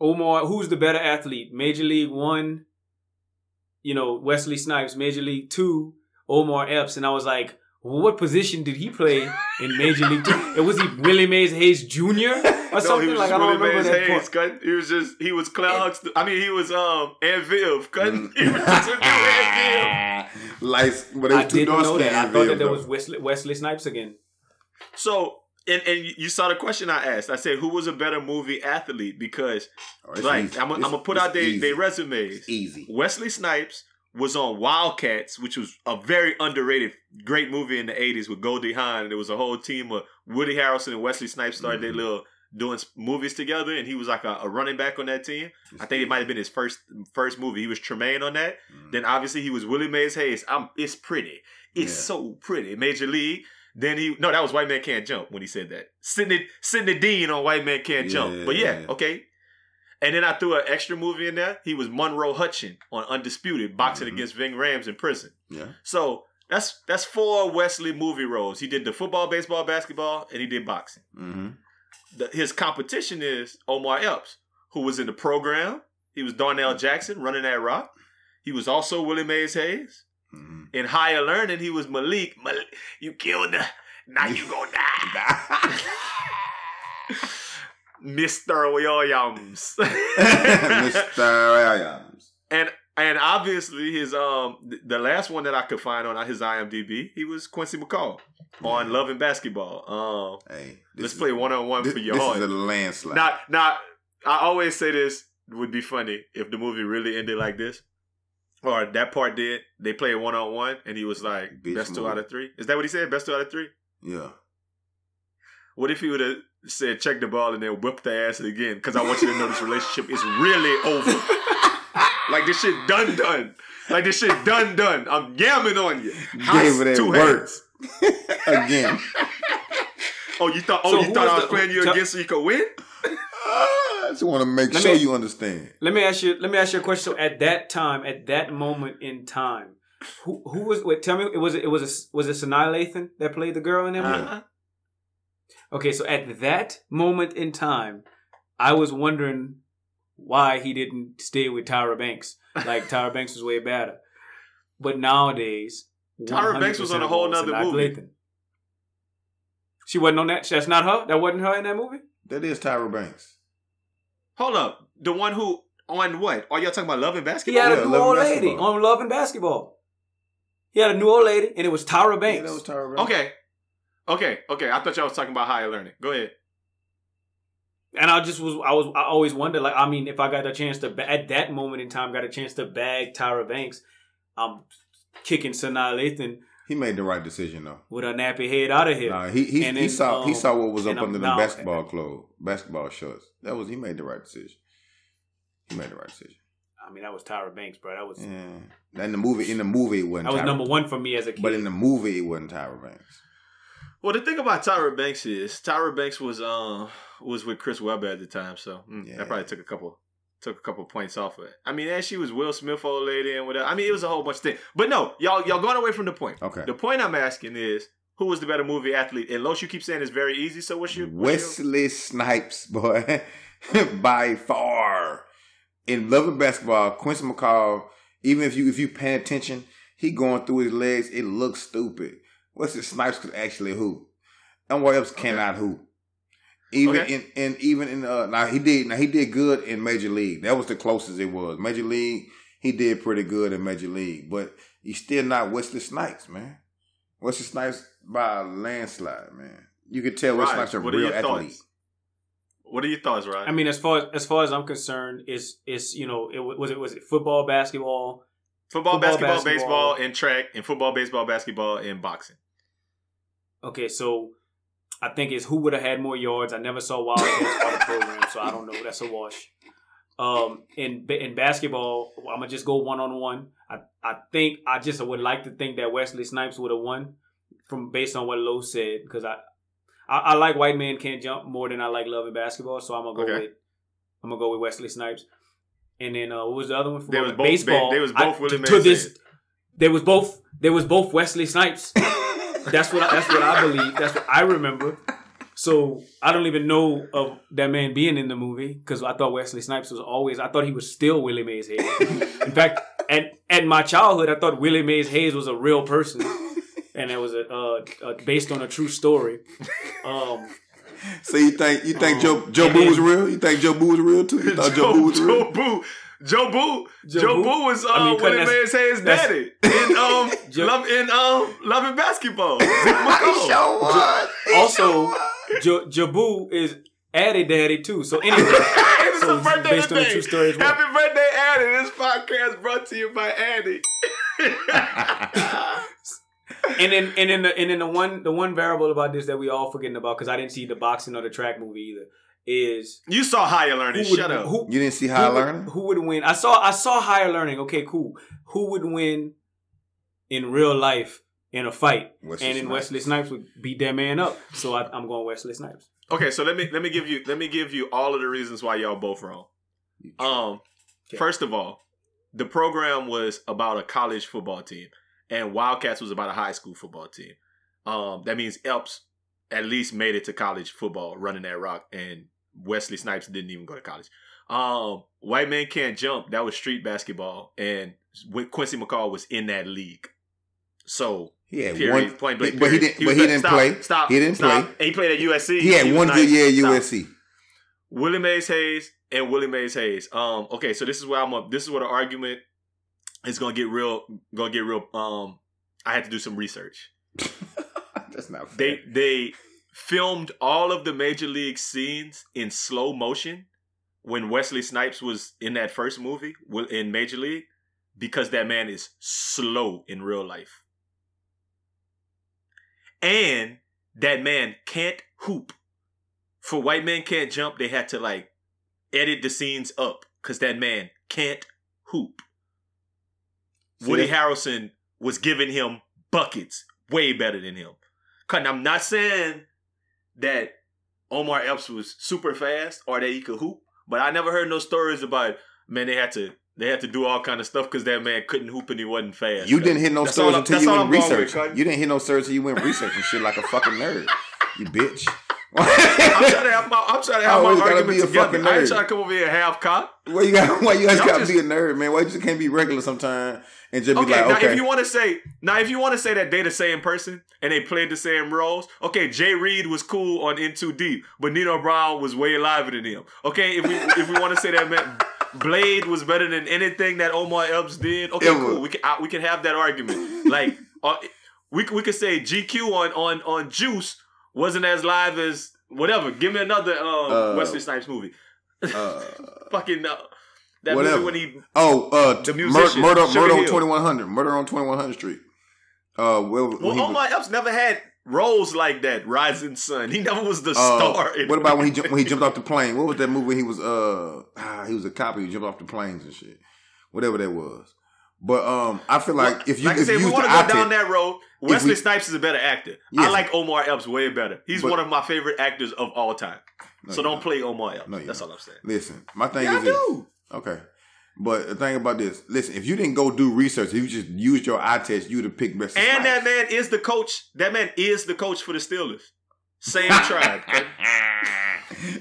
Omar, who's the better athlete, Major League One, you know, Wesley Snipes, Major League Two, Omar Epps, and I was like, well, what position did he play in Major League Two? It was he Willie Mays Hayes Junior or no, something like I don't Willie remember Mays that Hayes, part. He was just he was Clouds. And, I mean, he was um Aunt Viv. Mm. He was just a new Aunt Viv. Like, well, I didn't know that. I thought that there was Wesley, Wesley Snipes again. So, and, and you saw the question I asked. I said, who was a better movie athlete? Because, oh, like, easy. I'm going to put out their, their resumes. It's easy. Wesley Snipes was on Wildcats, which was a very underrated, great movie in the eighties with Goldie Hawn. There was a whole team of Woody Harrelson and Wesley Snipes started mm-hmm. their little doing movies together, and he was like a, a running back on that team. I think it might have been his first first movie. He was Tremaine on that. Mm-hmm. Then obviously he was Willie Mays Hayes. I'm, it's pretty. It's yeah. so pretty. Major League. Then he no, that was White Man Can't Jump when he said that. Sidney Sidney Dean on White Man Can't yeah, Jump. But yeah, yeah, okay. And then I threw an extra movie in there. He was Monroe Hutchin on Undisputed, boxing mm-hmm. against Ving Rhames in prison. Yeah. So that's that's four Wesley movie roles. He did the football, baseball, basketball, and he did boxing. Mm-hmm. The, his competition is Omar Epps, who was in the program. He was Darnell Jackson running that rock. He was also Willie Mays Hayes. Mm-hmm. In Higher Learning, he was Malik. Malik, you killed her. Now you gonna die. Mister Williams. Mister Williams. And and obviously his um the last one that I could find on his IMDb, he was Quincy McCall. On Love and Basketball. Um, hey, let's play one on one for your heart. This is a landslide. Now, now, I always say this would be funny if the movie really ended like this. Or that part did. They played one on one, and he was like, Beach best movie. Two out of three. Is that what he said? Best two out of three? Yeah. What if he would have said, check the ball, and then whip the ass again? Because I want you to know this relationship is really over. Like, this shit done, done. Like, this shit done, done. I'm yamming on you. House, David, two hands. Again. Oh, you thought? Oh, so you thought I was the, playing you t- again so you could win? I just want to make let sure me, you understand. Let me ask you. Let me ask you a question. So, at that time, at that moment in time, who who was? Wait, tell me. It was. It was. A, was it Sanaa Lathan that played the girl in that? Uh-huh. Okay, so at that moment in time, I was wondering why he didn't stay with Tyra Banks. Like Tyra Banks was way better, but nowadays. Tyra Banks was on a whole nother movie. Lathan. She wasn't on that. That's not her. That wasn't her in that movie. That is Tyra Banks. Hold up, the one who on what? Are y'all talking about Love and Basketball? He had a yeah, new old lady on Love and Basketball. He had a new old lady, and it was Tyra Banks. Yeah, that was Tyra Banks. Okay, okay, okay. I thought y'all was talking about Higher Learning. Go ahead. And I just was, I was, I always wondered, like, I mean, if I got a chance to, at that moment in time, got a chance to bag Tyra Banks, I'm kicking Sanaa Lathan. He made the right decision, though. With a nappy head out of here. Nah, he he, then, he saw um, he saw what was up under the no, basketball clothes, basketball shorts. That was, he made the right decision. He made the right decision. I mean, that was Tyra Banks, bro. That was yeah. in the movie. In the movie, it wasn't. That was Tyra number one for me as a kid. But in the movie, it wasn't Tyra Banks. Well, the thing about Tyra Banks is Tyra Banks was um was with Chris Webber at the time, so mm, yeah. that probably took a couple took a couple points off of it. I mean, and she was Will Smith old lady and whatever. I mean, it was a whole bunch of things. But no, y'all y'all going away from the point. Okay. The point I'm asking is, who was the better movie athlete? And Los, you keep saying it's very easy. So what's your Wesley what's your... Snipes, boy, by far. In Love and Basketball, Quincy McCall, even if you if you pay attention, he going through his legs. It looks stupid. Wesley Snipes could actually hoop. And what else cannot okay. hoop? Even okay. in and even in uh, now he did now he did good in Major League. That was the closest it was. Major League, he did pretty good in Major League, but he's still not Wesley Snipes, man. Wesley Snipes by a landslide, man. You could tell Wesley right. Snipes a what real are athlete. Thoughts? What are your thoughts, Ryan? I mean, as far as, as far as I'm concerned, it's it's you know it was it was it football, basketball, football, football basketball, basketball, baseball, and track, and football, baseball, basketball, and boxing. Okay, so I think it's who would have had more yards. I never saw Wildcats part of the program, so I don't know. That's a wash. Um, in in basketball, I'm gonna just go one on one. I I think I just would like to think that Wesley Snipes would have won from based on what Lowe said because I. I, I like White Man Can't Jump more than I like Love and Basketball, so I'm gonna go okay. with I'm gonna go with Wesley Snipes. And then uh, what was the other one for was both, baseball? They, they was both I, Willie to this, They was both they was both Wesley Snipes. that's what I, that's what I believe. That's what I remember. So I don't even know of that man being in the movie because I thought Wesley Snipes was always. I thought he was still Willie Mays Hayes. In fact, at at my childhood, I thought Willie Mays Hayes was a real person. And it was a, uh, uh, based on a true story. Um, so you think you think um, Joe Joe Boo was real? You think Joe Boo was real too? You thought Joe, Joe Boo was real? Joe Boo, Joe Boo, Joe, Joe Boo was uh, I mean, Willie Mays Hayes' daddy in um Joe, love in um Love and Basketball. Joe, also, Joe, Joe Boo is Addy daddy too. So anyway, it's so a birthday based today. On a true story. As well. Happy birthday, Addy! This podcast brought to you by Addy. And then, and then, the, and then the one, the one variable about this that we all forgetting about because I didn't see the boxing or the track movie either is you saw Higher Learning. Would, Shut up! Who, you didn't see Higher who Learning? Would, who would win? I saw, I saw Higher Learning. Okay, cool. Who would win in real life in a fight? Wesley and then Snipes. Wesley Snipes would beat that man up. So I, I'm going Wesley Snipes. Okay, so let me let me give you let me give you all of the reasons why y'all both wrong. Um, okay. First of all, the program was about a college football team. And Wildcats was about a high school football team. Um, that means Elps at least made it to college football running that rock. And Wesley Snipes didn't even go to college. Um, White Man Can't Jump. That was street basketball. And Quincy McCall was in that league. So, yeah, period, one, point blank, but he didn't, he but he didn't stop, play. Stop. He didn't stop. play. And he played at U S C. He had he one good year at U S C. Willie Mays Hayes and Willie Mays Hayes. Um, okay, so this is where I'm up. This is where the argument. It's gonna get real. Gonna get real. Um, I had to do some research. That's not fair. They they filmed all of the Major League scenes in slow motion when Wesley Snipes was in that first movie in Major League because that man is slow in real life, and that man can't hoop. For White Man Can't Jump, they had to like edit the scenes up because that man can't hoop. Woody Harrelson was giving him buckets way better than him. I'm not saying that Omar Epps was super fast or that he could hoop, but I never heard no stories about, man, they had to they had to do all kind of stuff because that man couldn't hoop and he wasn't fast. You didn't hit no stories until you went researching. You didn't hit no stories until you went researching shit like a fucking nerd. You bitch. I'm trying to have my I'm trying to have my argument together. I ain't trying to come over here half cock. Why you got why you guys gotta be a nerd, man? Why you just can't be regular sometime and just be like, okay. Now if you wanna say now if you wanna say that they the same person and they played the same roles, okay, Jay Reed was cool on Into Deep, but Nino Brown was way livelier than him. Okay, if we if we wanna say that man Blade was better than anything that Omar Epps did, okay, cool. We can I, we can have that argument. Like uh, we we could say G Q on on on Juice wasn't as live as Whatever. Give me another um, uh, Wesley Snipes movie. Uh, Fucking uh, that whatever. movie when he oh uh, the musician, mur- murder Sugar murder Hill. on twenty-one hundred murder on twenty-one hundred Street. Uh, well, well Omar Epps never had roles like that. Rising Sun. He never was the uh, star. What about when he jumped, when he jumped off the plane? What was that movie? He was uh ah, he was a cop. He jumped off the planes and shit. Whatever that was. But um, I feel like well, if you like if I said, if we want to go op-ed, down that road. Wesley we, Snipes is a better actor. Yes. I like Omar Epps way better. He's but, one of my favorite actors of all time. No, so don't not. play Omar Epps. No, That's not. all I'm saying. Listen, my thing yeah, is I do. This. Okay. But the thing about this, listen, if you didn't go do research, if you just used your eye test, you would have picked Wesley Snipes. And that man is the coach. That man is the coach for the Steelers. Same tribe.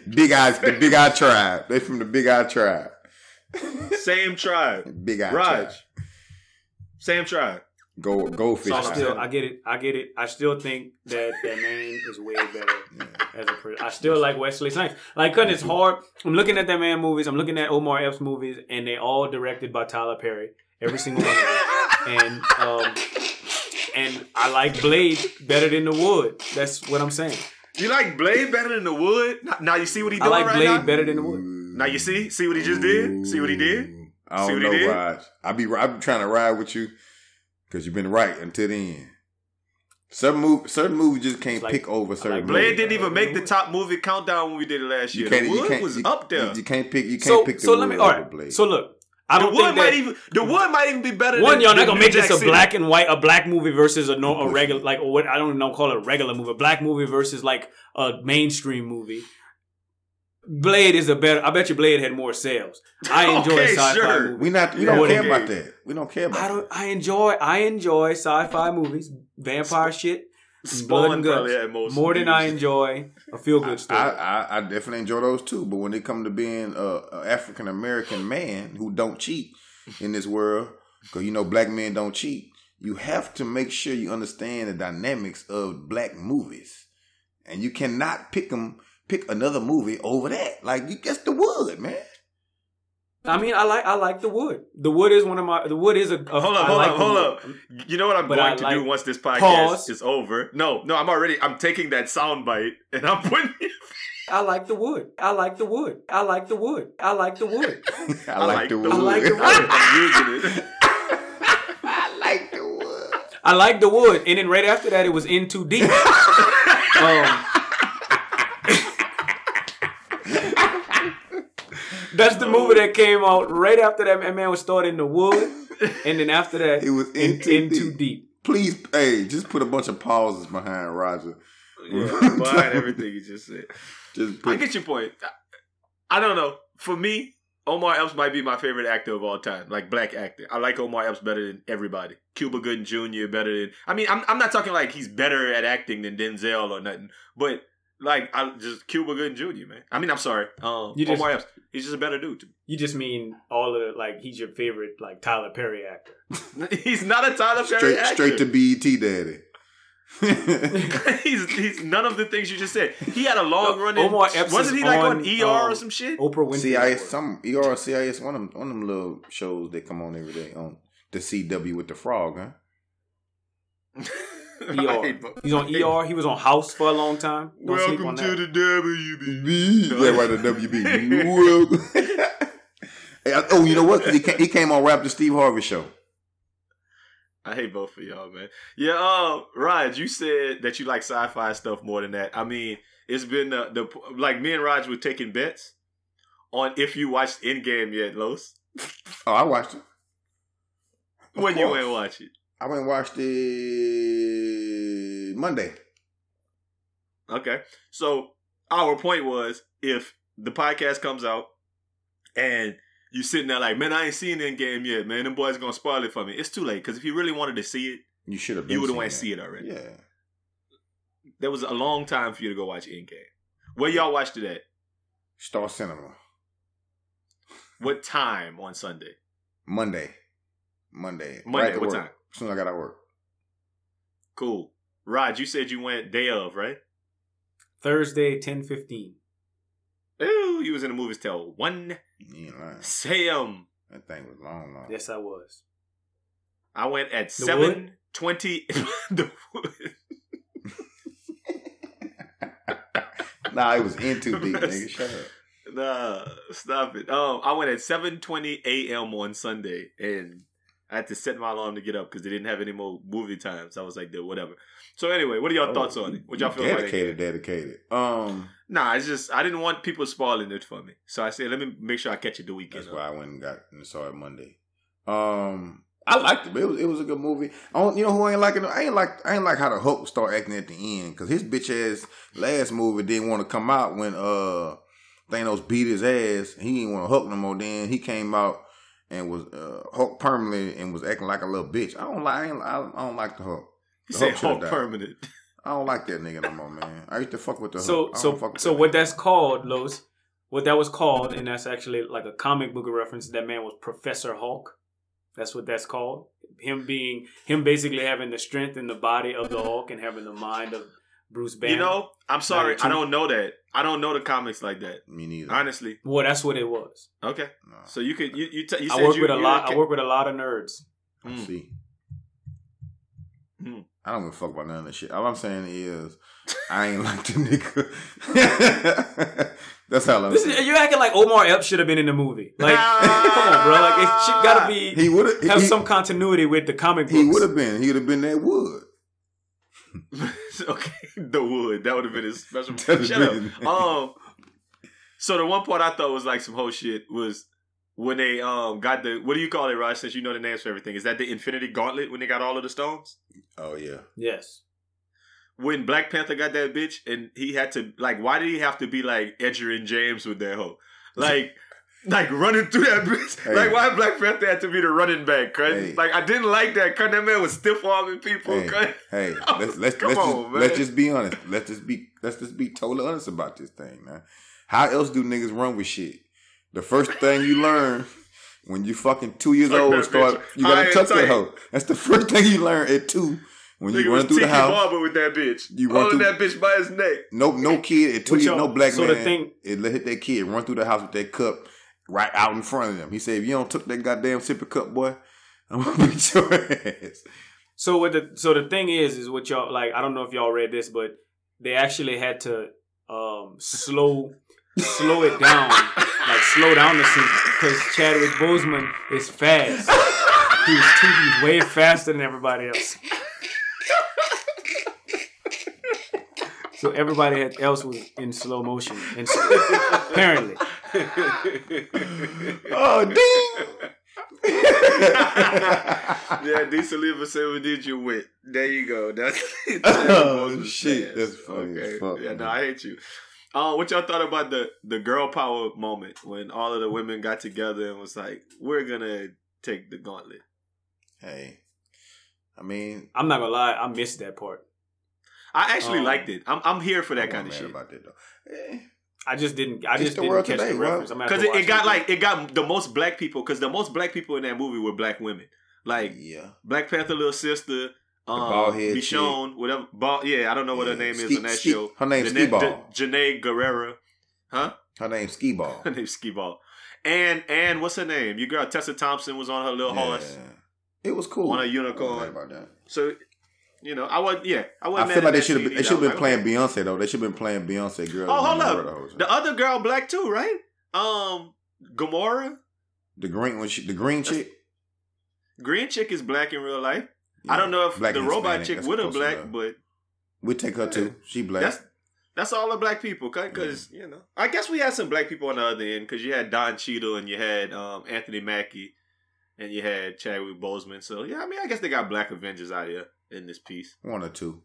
Big Eyes, the Big Eye Tribe. They from the Big Eye Tribe. Same tribe. Big Eye Raj. Tribe. Same tribe. Go, go fish. So I still, I get it, I get it. I still think that that man is way better yeah. as a person. I still like Wesley Snipes. Like, cause it's hard. I'm looking at that man movies. I'm looking at Omar Epps movies, and they all directed by Tyler Perry. Every single one of them. And um, and I like Blade better than The Wood. That's what I'm saying. You like Blade better than The Wood? Now you see what he doing right now. I like right Blade now? better than The Wood. Now you see, see what he just did. See what he did. I don't know, Raj. I be, I be trying to ride with you. Because you've been right until the end. Certain, move, certain movies just can't like, pick over certain like Blade movies. Didn't even make the top movie countdown when we did it last year. The Wood was you, up there. You, you can't pick, you can't so, pick the so Wood let me, over right, Blade. So look, I the don't wood think that... Might even, the Wood might even be better one, than... One, y'all not going to make this a black and white, a black movie versus a, no, a regular, like, or what I don't know, call it a regular movie. A black movie versus, like, a mainstream movie. Blade is a better. I bet you Blade had more sales. I enjoy okay, sci-fi sure. movies. We not. We yeah, don't care about that. We don't care about. I don't. That. I enjoy. I enjoy sci-fi movies, vampire Sp- shit, blood and guts more than I enjoy a feel-good story. I, I, I definitely enjoy those too. But when it comes to being a, a African American man who don't cheat in this world, because you know black men don't cheat, you have to make sure you understand the dynamics of black movies, and you cannot pick them. Pick another movie over that. Like you guess The Wood, man. I mean, I like I like The Wood. The Wood is one of my The Wood is a, a Hold up, hold like up, hold up. You know what I'm but going I to like, do once this podcast pause. is over? No, no, I'm already I'm taking that sound bite and I'm putting it. I like The Wood. I like The Wood. I like The Wood. I like The Wood. I like The Wood. I like The Wood. I'm using it. I like The Wood. I like The Wood. And then right after that it was In Too Deep. um That's the movie that came out right after that man was starting The Wood. And then after that, it was in, in, too, in deep. too deep. Please, hey, just put a bunch of pauses behind Roger. Yeah, behind everything you just said. Just put, I get your point. I, I don't know. For me, Omar Epps might be my favorite actor of all time. Like, black actor. I like Omar Epps better than everybody. Cuba Gooding Junior better than... I mean, I'm, I'm not talking like he's better at acting than Denzel or nothing. But... Like, I just Cuba Gooding Junior, man. I mean, I'm sorry. Um, just, Omar Epps. He's just a better dude to me. You just mean all of the, like, he's your favorite, like, Tyler Perry actor. He's not a Tyler straight, Perry actor. Straight to B E T daddy. he's he's none of the things you just said. He had a long run in. Omar Epps Wasn't he, like, on, on E R um, or some shit? Oprah Winfrey. C I S, some, E R or C I S, one of, them, one of them little shows that come on every day on the C W with the frog, huh? E R. He's on E R. He was on House for a long time. Don't Welcome to that. the W B. Yeah, right, the W B. hey, I, oh, you know what? He came, he came on Rap the Steve Harvey Show. I hate both of y'all, man. Yeah, uh, Raj, you said that you like sci-fi stuff more than that. I mean, it's been the, the like me and Raj were taking bets on if you watched Endgame yet, Los. Oh, I watched it. Of when course. You ain't watch it. I went and watched it Monday. Okay. So our point was if the podcast comes out and you sitting there like, man, I ain't seen Endgame yet, man. Them boys going to spoil it for me. It's too late because if you really wanted to see it, you should have. You would have went and seen it already. Yeah. There was a long time for you to go watch Endgame. Where y'all watched it at? Star Cinema. What time on Sunday? Monday. Monday. Monday, right what work. time? As soon as I got out of work. Cool. Rod, you said you went day of, right? Thursday, ten fifteen. Ew, you was in the movies till one. You lying. Sam. That thing was long, long. Yes, I was. I went at seven twenty. The Wood. Nah, it was in too deep, nigga. Shut up. Nah, stop it. Um, I went at seven twenty a.m. on Sunday, and I had to set my alarm to get up because they didn't have any more movie times. I was like, whatever. So anyway, what are y'all oh, thoughts on it? What y'all feel dedicated, about it? Dedicated, dedicated. Um, nah, it's just I didn't want people spoiling it for me, so I said, let me make sure I catch it the weekend. That's why I went and got and saw it Monday. Um, I liked it. It was, it was a good movie. I don't, you know who I ain't like it? I ain't like I ain't like how the Hulk started acting at the end because his bitch ass last movie didn't want to come out when uh Thanos beat his ass. He didn't want to Hulk no more. Then he came out and was uh, Hulk permanent and was acting like a little bitch. I don't like I, ain't, I don't like the Hulk. You say Hulk permanent. I don't like that nigga no more, man. I used to fuck with the so, Hulk. So, fuck with so that what nigga. That's called, Los, what that was called, and that's actually like a comic book reference, that man was Professor Hulk. That's what that's called. Him being, him basically having the strength and the body of the Hulk and having the mind of Bruce Banner. You know, I'm sorry. I don't know that. I don't know the comics like that. Me neither. Honestly. Well, that's what it was. Okay. No. So you could, you, you, t- you said I work you, with a lot, okay. I work with a lot of nerds. I mm. see. Mm. I don't give a fuck about none of that shit. All I'm saying is, I ain't like the nigga. That's how I'm saying. You're acting like Omar Epps should have been in the movie. Like, come on, bro. Like, it should, gotta be, he would have he, some continuity with the comic books. He would have been. He would have been that Wood. Okay, the Wood. That would have been his special. Shut up. Um, so the one part I thought was like some whole shit was when they um got the, what do you call it, Raj, since you know the names for everything? Is that the Infinity Gauntlet when they got all of the stones? Oh, yeah. Yes. When Black Panther got that bitch and he had to, like, why did he have to be like Edger and James with that hoe? Like, like running through that bitch. Hey. Like, why Black Panther had to be the running back, cuz? Hey. Like, I didn't like that, cuz. That man was stiff-arming people, cuz. Hey, hey. let's, let's, Come let's, on, just, man. let's just be honest. Let's just be, let's just be totally honest about this thing, man. How else do niggas run with shit? The first thing you learn when you fucking two years tuck old and start, you gotta tuck that hoe. That's the first thing you learn at two when nigga you run through the house. Barber with that bitch. You run through that bitch by his neck. No, no kid at two years, no black so man. The thing, it hit that kid run through the house with that cup right out in front of them. He said, "If you don't took that goddamn sip of cup, boy, I'm gonna beat your ass." So what the so the thing is is what y'all like. I don't know if y'all read this, but they actually had to um, slow slow it down. Like, slow down the scene because Chadwick Boseman is fast. He's, he's way faster than everybody else. So everybody else was in slow motion. And so, apparently. Oh, damn. Yeah, D. Saliba said we did you with. There you go. That's oh, shit. Fast. That's funny. Okay. Fuck, yeah, man. No, I hate you. Oh, uh, what y'all thought about the, the girl power moment when all of the women got together and was like, we're going to take the gauntlet? Hey, I mean... I'm not going to lie. I missed that part. I actually um, liked it. I'm I'm here for that I'm kind of shit. About that, though. Eh. I just didn't I just didn't catch today, the reference. Because it, it got like it got the most black people, because the most black people in that movie were black women. Like, yeah. Black Panther little sister... Um, Michonne, whatever. Ball, yeah, I don't know what yeah. her name is ski, on that ski, show. Her name's Janae, Ski Ball. D- Janae Guerrera. Huh? Her name's Ski Ball. Her name's Ski Ball. And, and what's her name? Your girl, Tessa Thompson, was on her little yeah. horse. It was cool. On a unicorn. About that. So, you know, I wasn't, yeah. I wasn't I feel like they should have been, been like, playing Beyonce, though. They should have been playing Beyonce, girl. Oh, hold up. The other girl, black, too, right? Um, Gamora? The green, when she, the green chick? Green chick is black in real life. Yeah, I don't know if the robot Hispanic, chick would have black, but we take her yeah. too. She black. That's, that's all the black people, because yeah. you know. I guess we had some black people on the other end, because you had Don Cheadle and you had um, Anthony Mackie and you had Chadwick Boseman. So yeah, I mean, I guess they got black Avengers out here in this piece. One or two.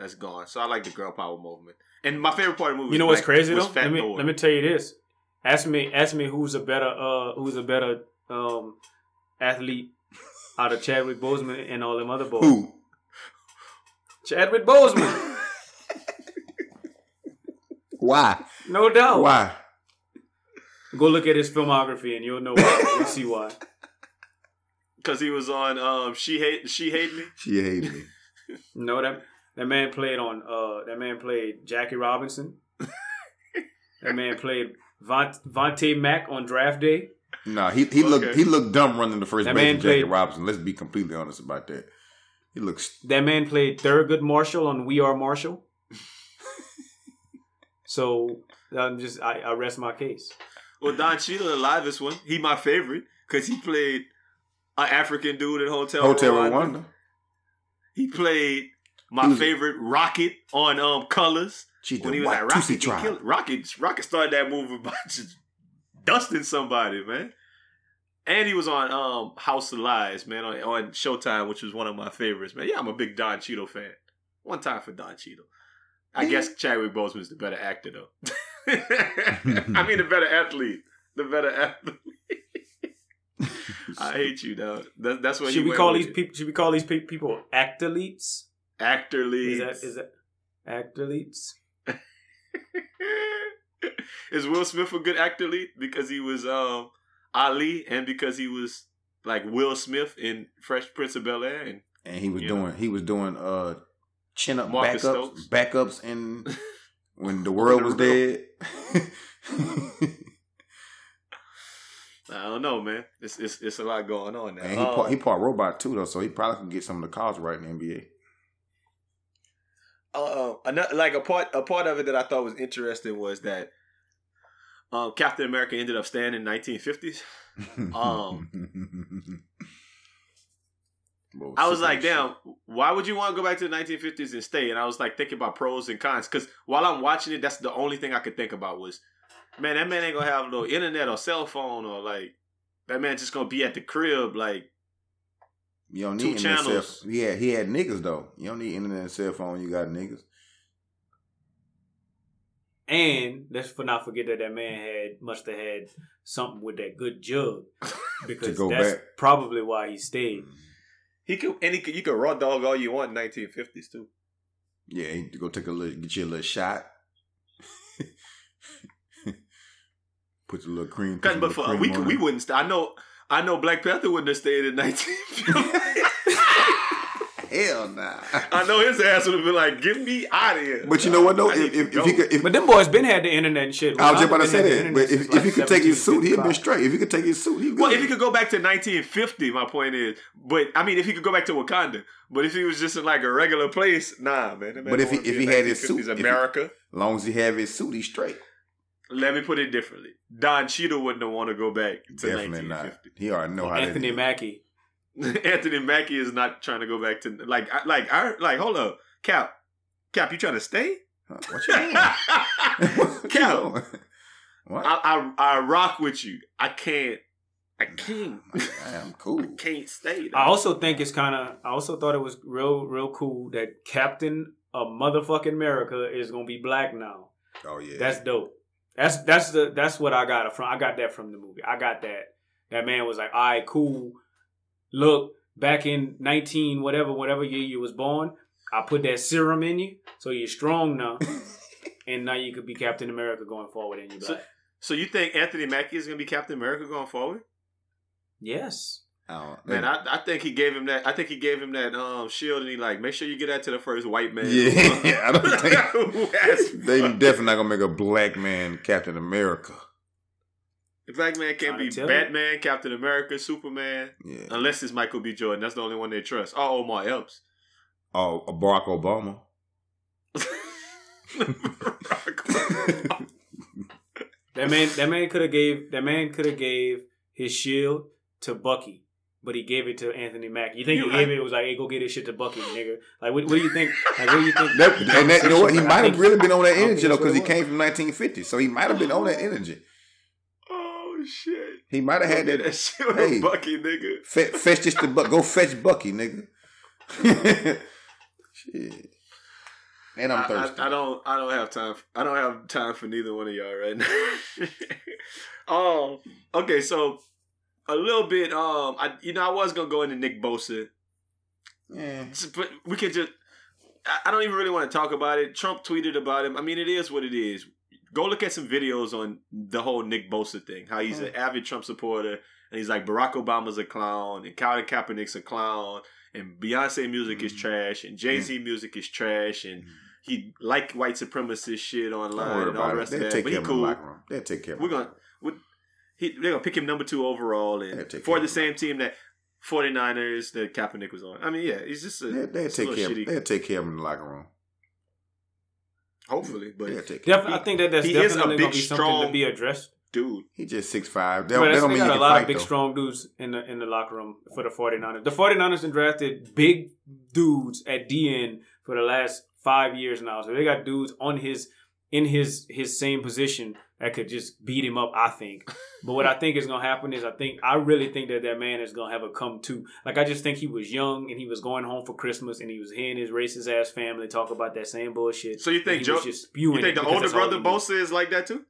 That's gone. So I like the girl power movement, and my favorite part of the movie. You know what's black, crazy though? Let me Nora. let me tell you this. Ask me ask me who's a better uh, who's a better um, athlete. Out of Chadwick Boseman and all them other boys. Who? Chadwick Boseman. Why? No doubt. Why? Go look at his filmography and you'll know why. You'll see why. Because he was on um, She Hate She Hate Me? She Hate Me. No, that that man played on uh, that man played Jackie Robinson. That man played Von- Vontae Mack on Draft Day. No, nah, he he okay. looked he looked dumb running the first base with Jackie Robinson. Let's be completely honest about that. He looks. That man played Thurgood Marshall on We Are Marshall. So I'm just I, I rest my case. Well, Don Cheadle, the livest one, he my favorite because he played an African dude in Hotel Hotel Rwanda. He played my Ooh. favorite Rocket on um Colors Cheetah, when he was at Rocket. Killed, Rocket Rocket started that movie by just dusting somebody, man. And he was on um, House of Lies, man, on, on Showtime, which was one of my favorites, man. Yeah, I'm a big Don Cheadle fan. One time for Don Cheadle. I yeah. guess Chadwick Boseman is the better actor, though. I mean, the better athlete. The better athlete. I hate you, dog. That, that's what should you we call these people? Should we call these pe- people actaletes? Actaletes. Is that, is that actaletes? Is Will Smith a good actorleet because he was um, Ali and because he was like Will Smith in Fresh Prince of Bel Air, and, and he was doing know. he was doing uh, chin up Marcus backups Stokes. backups in When the World Was Dead. I don't know, man. It's it's it's a lot going on now. And he um, part, he part robot too, though, so he probably can get some of the calls right in the N B A. Uh, another, like a part a part of it that I thought was interesting was that um, Captain America ended up staying in nineteen fifties. Um, well, I was like, damn, why would you want to go back to the nineteen fifties and stay? And I was like thinking about pros and cons because while I'm watching it, that's the only thing I could think about was, man, that man ain't gonna have no internet or cell phone, or like that man just gonna be at the crib like you don't need internet and cell phone. Yeah, he had niggas though. You don't need internet and cell phone, you got niggas. And let's for not forget that that man had must have had something with that good jug because that's back. probably why he stayed. He could and he could, you could raw dog all you want in nineteen fifties too. Yeah, he could go take a little get you a little shot. Put a little cream. But little for cream we could, we wouldn't stay. I know I know Black Panther wouldn't have stayed in nineteen fifty. Hell nah. I know his ass would have been like, get me out of here. But you know what though? If, if, if he could, if, but them boys been had the internet and shit. Well, I was just about to say that. But if, like if he could take his suit, he'd been straight. If he could take his suit, he'd Well, if he could go back to nineteen fifty, my point is. But I mean, if he could go back to Wakanda. But if he was just in like a regular place, nah, man. man but if he if he had his suit, America. If he, as long as he have his suit, he's straight. Let me put it differently. Don Cheadle wouldn't want to go back to Definitely nineteen fifty. Not. He already know well, how Anthony Mackie. Anthony Mackie is not trying to go back to like like I like hold up Cap Cap you trying to stay? Huh, what you doing? Cap, you what? I, I I rock with you. I can't. I can't. I, I'm cool. I can't stay. Though. I also think it's kind of. I also thought it was real real cool that Captain of motherfucking America is gonna be black now. Oh yeah, that's dope. That's that's the that's what I got from. I got that from the movie. I got that. That man was like, all right, cool. Look, back in nineteen whatever whatever year you was born, I put that serum in you, so you're strong now, and now you could be Captain America going forward. And you so, so you think Anthony Mackie is gonna be Captain America going forward? Yes. Oh, man, I, I think he gave him that. I think he gave him that um, shield, and he like make sure you get that to the first white man. Yeah, I don't think they definitely not gonna make a black man Captain America. The black man can't be Batman, you. Captain America, Superman, yeah. Unless it's Michael B. Jordan. That's the only one they trust. Oh, Omar Epps. Oh, Barack Obama. Barack Obama. That man, that man could have gave that man could have gave his shield to Bucky, but he gave it to Anthony Mackie. You think you he gave it? It was like, hey, go get his shit to Bucky, nigga. Like, what, what do you think? Like, what do you think? That, you know, and that, you know what? He might have really been on that energy though, because he came from nineteen fifty, so he might have been on that energy. Shit. He might have had that, that shit with hey, Bucky, nigga. Fe- fetch this to Bucky. Go fetch Bucky, nigga. Shit. And I'm I, thirsty. I, I don't I don't have time for, I don't have time for neither one of y'all right now. Oh, okay, so a little bit um I you know I was gonna go into Nick Bosa. Yeah. But we could just I, I don't even really want to talk about it. Trump tweeted about him. I mean, it is what it is. Go look at some videos on the whole Nick Bosa thing. How he's an avid Trump supporter, and he's like Barack Obama's a clown, and Colin Kaepernick's a clown, and Beyonce music mm-hmm. is trash, and Jay-Z mm-hmm. music is trash, and mm-hmm. he like white supremacist shit online and all the rest of that. Take but he cool. They'll take care of him. We're gonna we, he, they're gonna pick him number two overall, and for the same team that forty-niners that Kaepernick was on. I mean, yeah, he's just a, they, they'll, take a care, shitty... they'll take care of him in the locker room. Hopefully, but yeah, take def- I think that that's he definitely going to be something to be addressed. Dude, he just six five. That, but that don't mean he got a lot of big though. strong dudes in the in the locker room for the 49ers. The 49ers have drafted big dudes at D N for the last five years now. So they got dudes on his in his his same position that could just beat him up, I think. But what I think is going to happen is I think I really think that that man is going to have a come to. Like, I just think he was young and he was going home for Christmas and he was hearing his racist ass family talk about that same bullshit. So you think Joe, just spewing you think the older brother Bosa is like that too?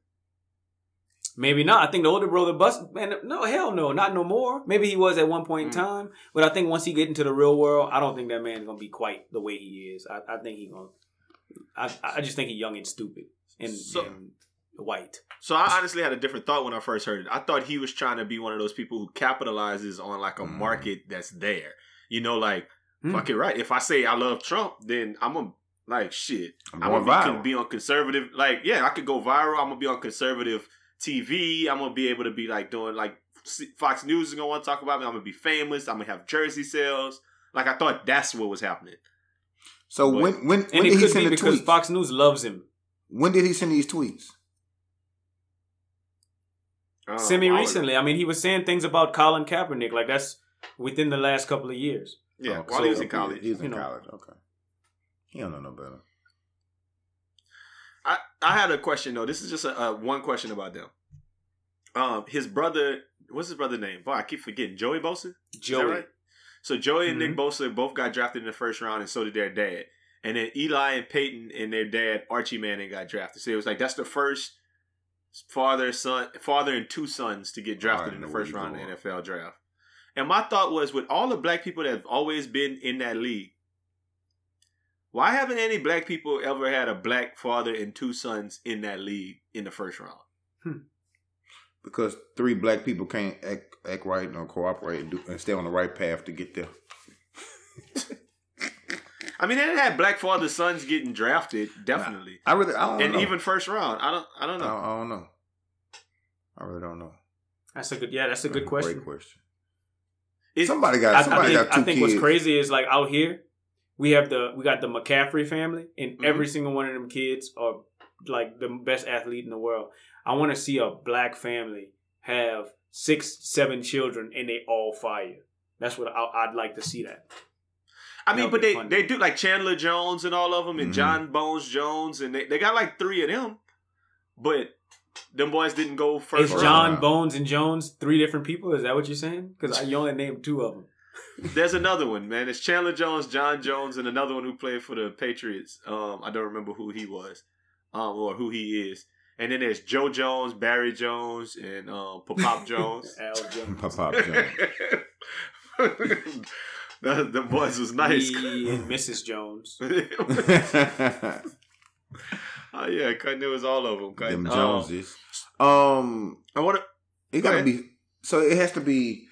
Maybe not. I think the older brother bust. Man, no, hell no, not no more. Maybe he was at one point in mm. time, but I think once he get into the real world, I don't think that man's gonna be quite the way he is. I, I think he gonna. I, I just think he's young and stupid and, so, and white. So I honestly had a different thought when I first heard it. I thought he was trying to be one of those people who capitalizes on like a mm. market that's there. You know, like mm. fuck it, right? If I say I love Trump, then I'm gonna like shit. I'm, I'm gonna be, be on conservative. Like yeah, I could go viral. I'm gonna be on conservative T V. I'm gonna be able to be like doing like Fox News is gonna want to talk about me. I'm gonna be famous. I'm gonna have jersey sales. Like I thought that's what was happening. So but, when when, when did he send be the tweets? Fox News loves him. When did he send these tweets? Uh, Semi recently. I mean, he was saying things about Colin Kaepernick. Like that's within the last couple of years. Yeah, oh, while so he was in college. He was in you college. Know. Okay. He don't know no better. I, I had a question though. This is just a, a one question about them. Um, his brother, what's his brother's name? Boy, I keep forgetting. Joey Bosa? Joey. Is that right? So Joey and mm-hmm. Nick Bosa both got drafted in the first round, and so did their dad. And then Eli and Peyton and their dad Archie Manning got drafted. So it was like that's the first father son, father and two sons to get drafted in the first round of the N F L draft. And my thought was, with all the black people that have always been in that league, why haven't any black people ever had a black father and two sons in that league in the first round? Hmm. Because three black people can't act, act right or cooperate and, do, and stay on the right path to get there. I mean, they didn't have black father sons getting drafted, definitely. Nah, I really, I don't and know. even first round, I don't, I don't know. I don't, I don't know. I really don't know. That's a good, yeah, that's a that's good a question. Great question. It, somebody got, somebody I, I think, got two I think kids. What's crazy is like out here. We have the we got the McCaffrey family, and mm-hmm. every single one of them kids are like the best athlete in the world. I want to see a black family have six, seven children, and they all fire. That's what I, I'd like to see. That. I mean, but they, they do like Chandler Jones and all of them, and mm-hmm. John Bones Jones, and they, they got like three of them, but them boys didn't go first. Is John round. Bones and Jones three different people? Is that what you're saying? Because you only named two of them. There's another one, man. It's Chandler Jones, John Jones, and another one who played for the Patriots. Um, I don't remember who he was, um, or who he is. And then there's Joe Jones, Barry Jones, and um, Papop Jones. Al Jones. Papop Jones. the, the boys was nice. Me and Missus Jones. Oh yeah, cutting it was all of them. Cutting, them Joneses. Um, um I want to. It gotta go be. So it has to be.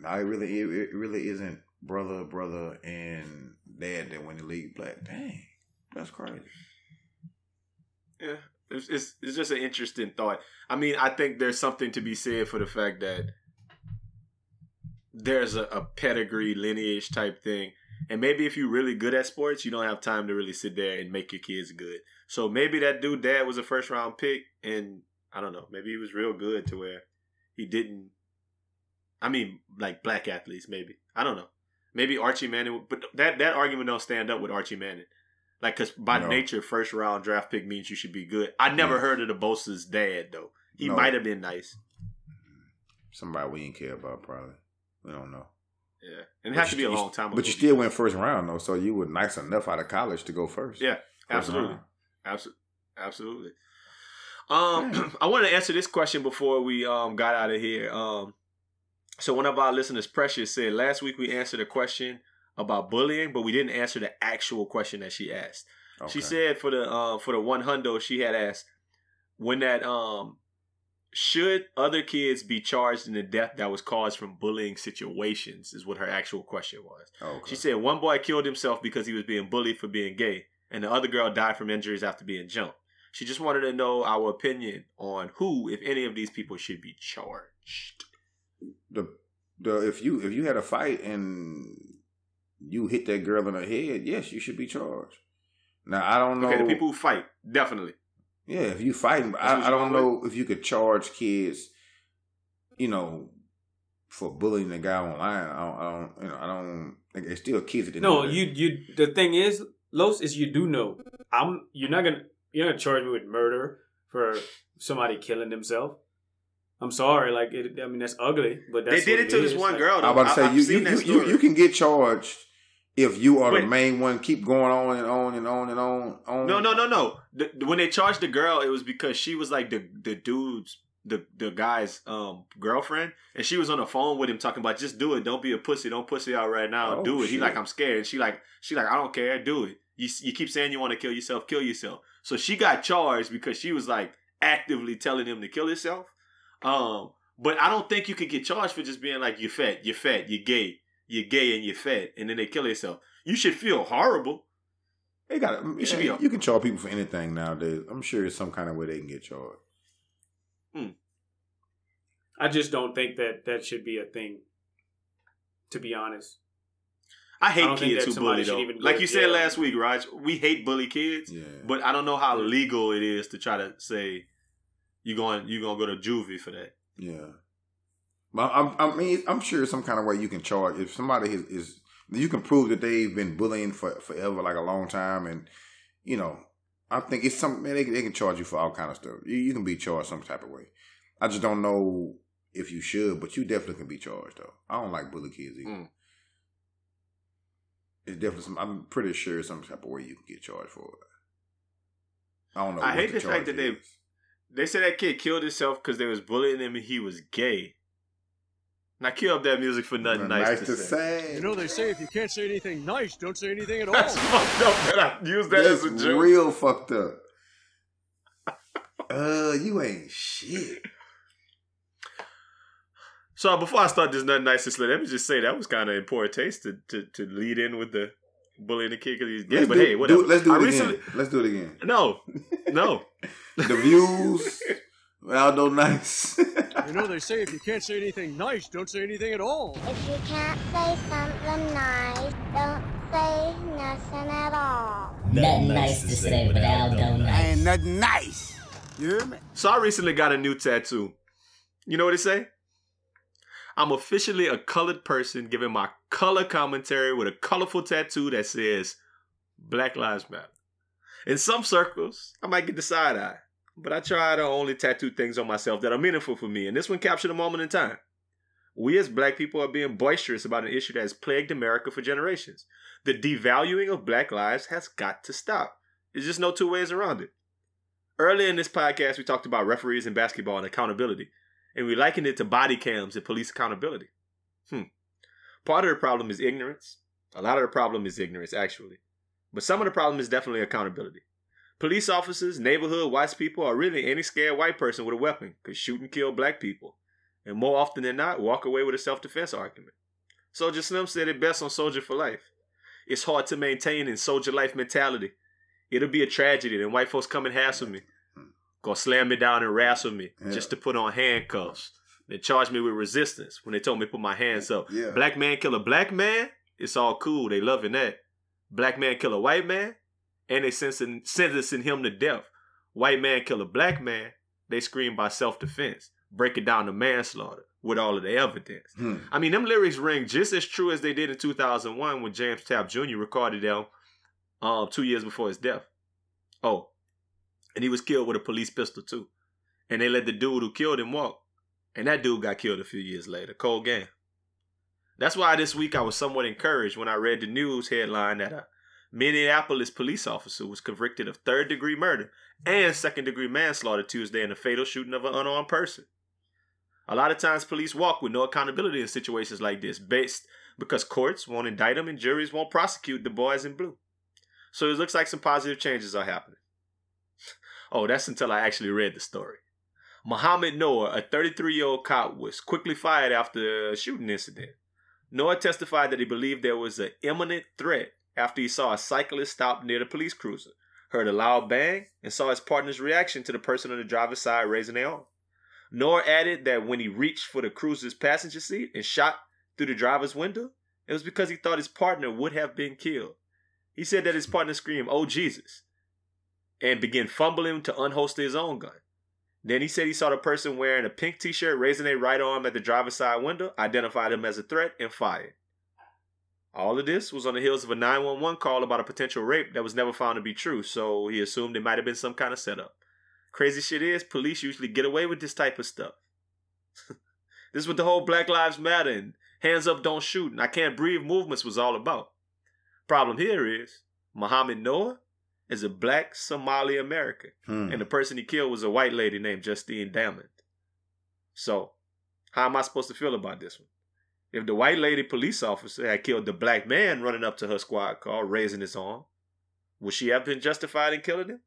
No, it really, it really isn't brother, brother, and dad that win the league. Black, dang, that's crazy. Yeah, it's, it's it's just an interesting thought. I mean, I think there's something to be said for the fact that there's a, a pedigree, lineage type thing, and maybe if you're really good at sports, you don't have time to really sit there and make your kids good. So maybe that dude dad was a first round pick, and I don't know, maybe he was real good to where he didn't. I mean, like black athletes, maybe. I don't know. Maybe Archie Manning, but that, that argument don't stand up with Archie Manning. Like, because by no. nature, first round draft pick means you should be good. I never yeah. heard of the Bosa's dad, though. He no. might have been nice. Somebody we didn't care about, probably. We don't know. Yeah. And it has to be a long time ago. But you still went first round, though, so you were nice enough out of college to go first. Yeah, absolutely. Absolutely. Absolutely. Um, yeah. I wanted to answer this question before we um got out of here. Um, So one of our listeners, Precious, said, last week we answered a question about bullying, but we didn't answer the actual question that she asked. Okay. She said for the uh, for the one hundo, she had asked, when that um, should other kids be charged in the death that was caused from bullying situations is what her actual question was. Okay. She said one boy killed himself because he was being bullied for being gay, and the other girl died from injuries after being jumped. She just wanted to know our opinion on who, if any of these people, should be charged. The the if you if you had a fight and you hit that girl in her head, yes, you should be charged. Now, I don't know. Okay, the people who fight, definitely. Yeah, if you fighting, I, I don't know if you could charge kids, you know, for bullying a guy online. I don't, I don't you know, I don't. Like, it's still kids at the No, you, you. The thing is, Los, is you do know. I'm. You're not gonna. You're not gonna charge me with murder for somebody killing themselves. I'm sorry, like it, I mean that's ugly, but that's they did it, it to is. this one like, girl. Though. I was about to say I've you, you, you, you can get charged if you are but, the main one. Keep going on and on and on and on. on. No, no, no, no. The, when they charged the girl, it was because she was like the the dude's the the guy's um, girlfriend, and she was on the phone with him talking about just do it. Don't be a pussy. Don't pussy out right now. Oh, do it. Shit. He like I'm scared. And she like she like I don't care. Do it. You you keep saying you want to kill yourself. Kill yourself. So she got charged because she was like actively telling him to kill himself. Um, but I don't think you could get charged for just being like, you're fat, you're fat, you're gay, you're gay and you're fat. And then they kill yourself. You should feel horrible. They got it. You should be. A- you can charge people for anything nowadays. I'm sure there's some kind of way they can get charged. Hmm. I just don't think that that should be a thing, to be honest. I hate I kids who bully, though. Like you said last week, Raj, we hate bully kids, yeah. But I don't know how legal it is to try to say... You going? You gonna go to juvie for that? Yeah, but I, I mean, I'm sure some kind of way you can charge if somebody is, is. You can prove that they've been bullying for forever, like a long time, and you know, I think it's something they, they can charge you for all kind of stuff. You, you can be charged some type of way. I just don't know if you should, but you definitely can be charged though. I don't like bully kids either. Mm. It's definitely. Some, I'm pretty sure some type of way you can get charged for it. I don't know. I hate the fact that they. They said that kid killed himself because they was bullying him and he was gay. Now cue up that music for nothing nice, nice to, to say. say. You know they say if you can't say anything nice, don't say anything at all. That's fucked up that I used that That's as a joke. Real fucked up. uh, you ain't shit. So before I start this nothing nice to say, let me just say that was kind of in poor taste to, to to lead in with the bullying the kid because he's gay. Let's but do, hey, whatever. Do, let's do I it recently, again. Let's do it again. No, no. The views, Aldo Nice. You know they say if you can't say anything nice, don't say anything at all. If you can't say something nice, don't say nothing at all. Nothing, nothing nice to say, but Aldo Nice. Ain't nothing nice. You hear me? So I recently got a new tattoo. You know what it say? I'm officially a colored person giving my color commentary with a colorful tattoo that says Black Lives Matter. In some circles, I might get the side eye, but I try to only tattoo things on myself that are meaningful for me, and this one captured a moment in time. We as black people are being boisterous about an issue that has plagued America for generations. The devaluing of black lives has got to stop. There's just no two ways around it. Earlier in this podcast, we talked about referees in basketball and accountability, and we likened it to body cams and police accountability. Hmm. Part of the problem is ignorance. A lot of the problem is ignorance, actually. But some of the problem is definitely accountability. Police officers, neighborhood white people, or really any scared white person with a weapon could shoot and kill black people. And more often than not, walk away with a self-defense argument. Soldier Slim said it best on Soldier for Life. It's hard to maintain in soldier life mentality. It'll be a tragedy. Then white folks come and hassle me. Gonna slam me down and wrestle me yeah. just to put on handcuffs. They charged me with resistance when they told me to put my hands up. Yeah. Black man kill a black man? It's all cool. They loving that. Black man kill a white man, and they sentencing, sentencing him to death. White man kill a black man, they scream by self-defense. Break it down to manslaughter with all of the evidence. Hmm. I mean, them lyrics ring just as true as they did in two thousand one when James Tapp Junior recorded them um, two years before his death. Oh, and he was killed with a police pistol too. And they let the dude who killed him walk. And that dude got killed a few years later. Cold game. That's why this week I was somewhat encouraged when I read the news headline that a Minneapolis police officer was convicted of third-degree murder and second-degree manslaughter Tuesday in the fatal shooting of an unarmed person. A lot of times police walk with no accountability in situations like this based because courts won't indict them and juries won't prosecute the boys in blue. So it looks like some positive changes are happening. Oh, that's until I actually read the story. Muhammad Noor, a thirty-three-year-old cop, was quickly fired after a shooting incident. Noor testified that he believed there was an imminent threat after he saw a cyclist stop near the police cruiser, heard a loud bang, and saw his partner's reaction to the person on the driver's side raising their arm. Noor added that when he reached for the cruiser's passenger seat and shot through the driver's window, it was because he thought his partner would have been killed. He said that his partner screamed, "Oh, Jesus," and began fumbling to unholster his own gun. Then he said he saw the person wearing a pink t-shirt raising their right arm at the driver's side window, identified him as a threat, and fired. All of this was on the heels of a nine one one call about a potential rape that was never found to be true, so he assumed it might have been some kind of setup. Crazy shit is, police usually get away with this type of stuff. This is what the whole Black Lives Matter and Hands Up Don't Shoot and I Can't Breathe movements was all about. Problem here is, Muhammad Noah is a black Somali American, hmm. and the person he killed was a white lady named Justine Damond. So, how am I supposed to feel about this one? If the white lady police officer had killed the black man running up to her squad car, raising his arm, would she have been justified in killing him?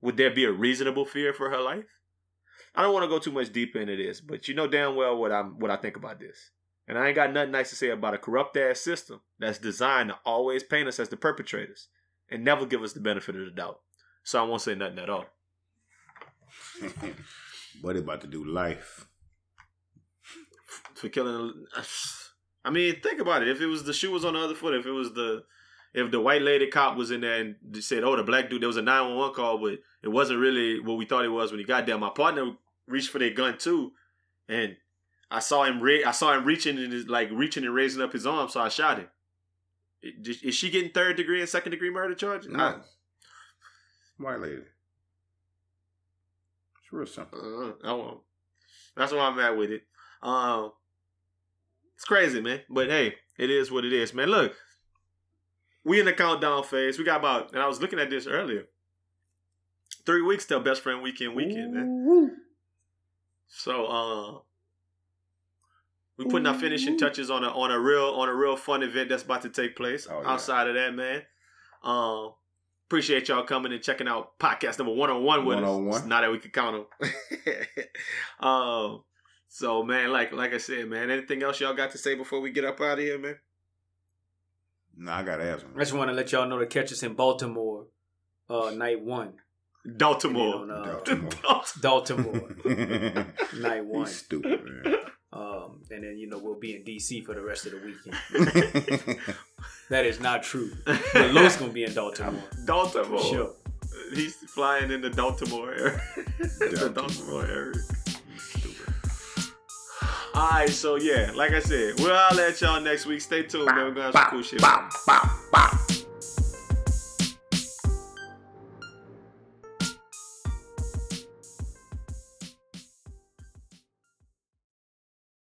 Would there be a reasonable fear for her life? I don't want to go too much deeper into this, but you know damn well what I'm what I think about this. And I ain't got nothing nice to say about a corrupt-ass system that's designed to always paint us as the perpetrators and never give us the benefit of the doubt. So I won't say nothing at all. What about to do life? For killing... I mean, think about it. If it was the shoe was on the other foot, if it was the... If the white lady cop was in there and said, "Oh, the black dude, there was a nine one one call, but it wasn't really what we thought it was when he got there. My partner reached for their gun too, and I saw him. Re- I saw him reaching and his, like reaching and raising up his arm, so I shot him." Is she getting third degree and second degree murder charges? No, I, white lady. It's real simple. Uh, I won't. That's where I'm at with it. Um, it's crazy, man. But hey, it is what it is, man. Look. We in the countdown phase. We got about, and I was looking at this earlier, three weeks till Best Friend Weekend weekend, man. Ooh. So, uh, we putting Ooh. our finishing touches on a on a real on a real fun event that's about to take place. Oh, yeah. Outside of that, man, uh, appreciate y'all coming and checking out podcast number one oh one with one oh one. Us. Now that we can count them. um, so, man, like like I said, man, anything else y'all got to say before we get up out of here, man? No, I gotta ask him. I just want to let y'all know to catch us in Baltimore, uh, night one. Baltimore, Baltimore, uh, Baltimore, night one. He's stupid, man. Um, and then you know we'll be in D C for the rest of the weekend. That is not true. But Lo's gonna be in Baltimore. Baltimore, for sure. He's flying in the Baltimore area. The Baltimore area. Alright, so yeah, like I said, we'll holler at y'all next week. Stay tuned, man. We're gonna have some cool shit. Bop, bop, bop.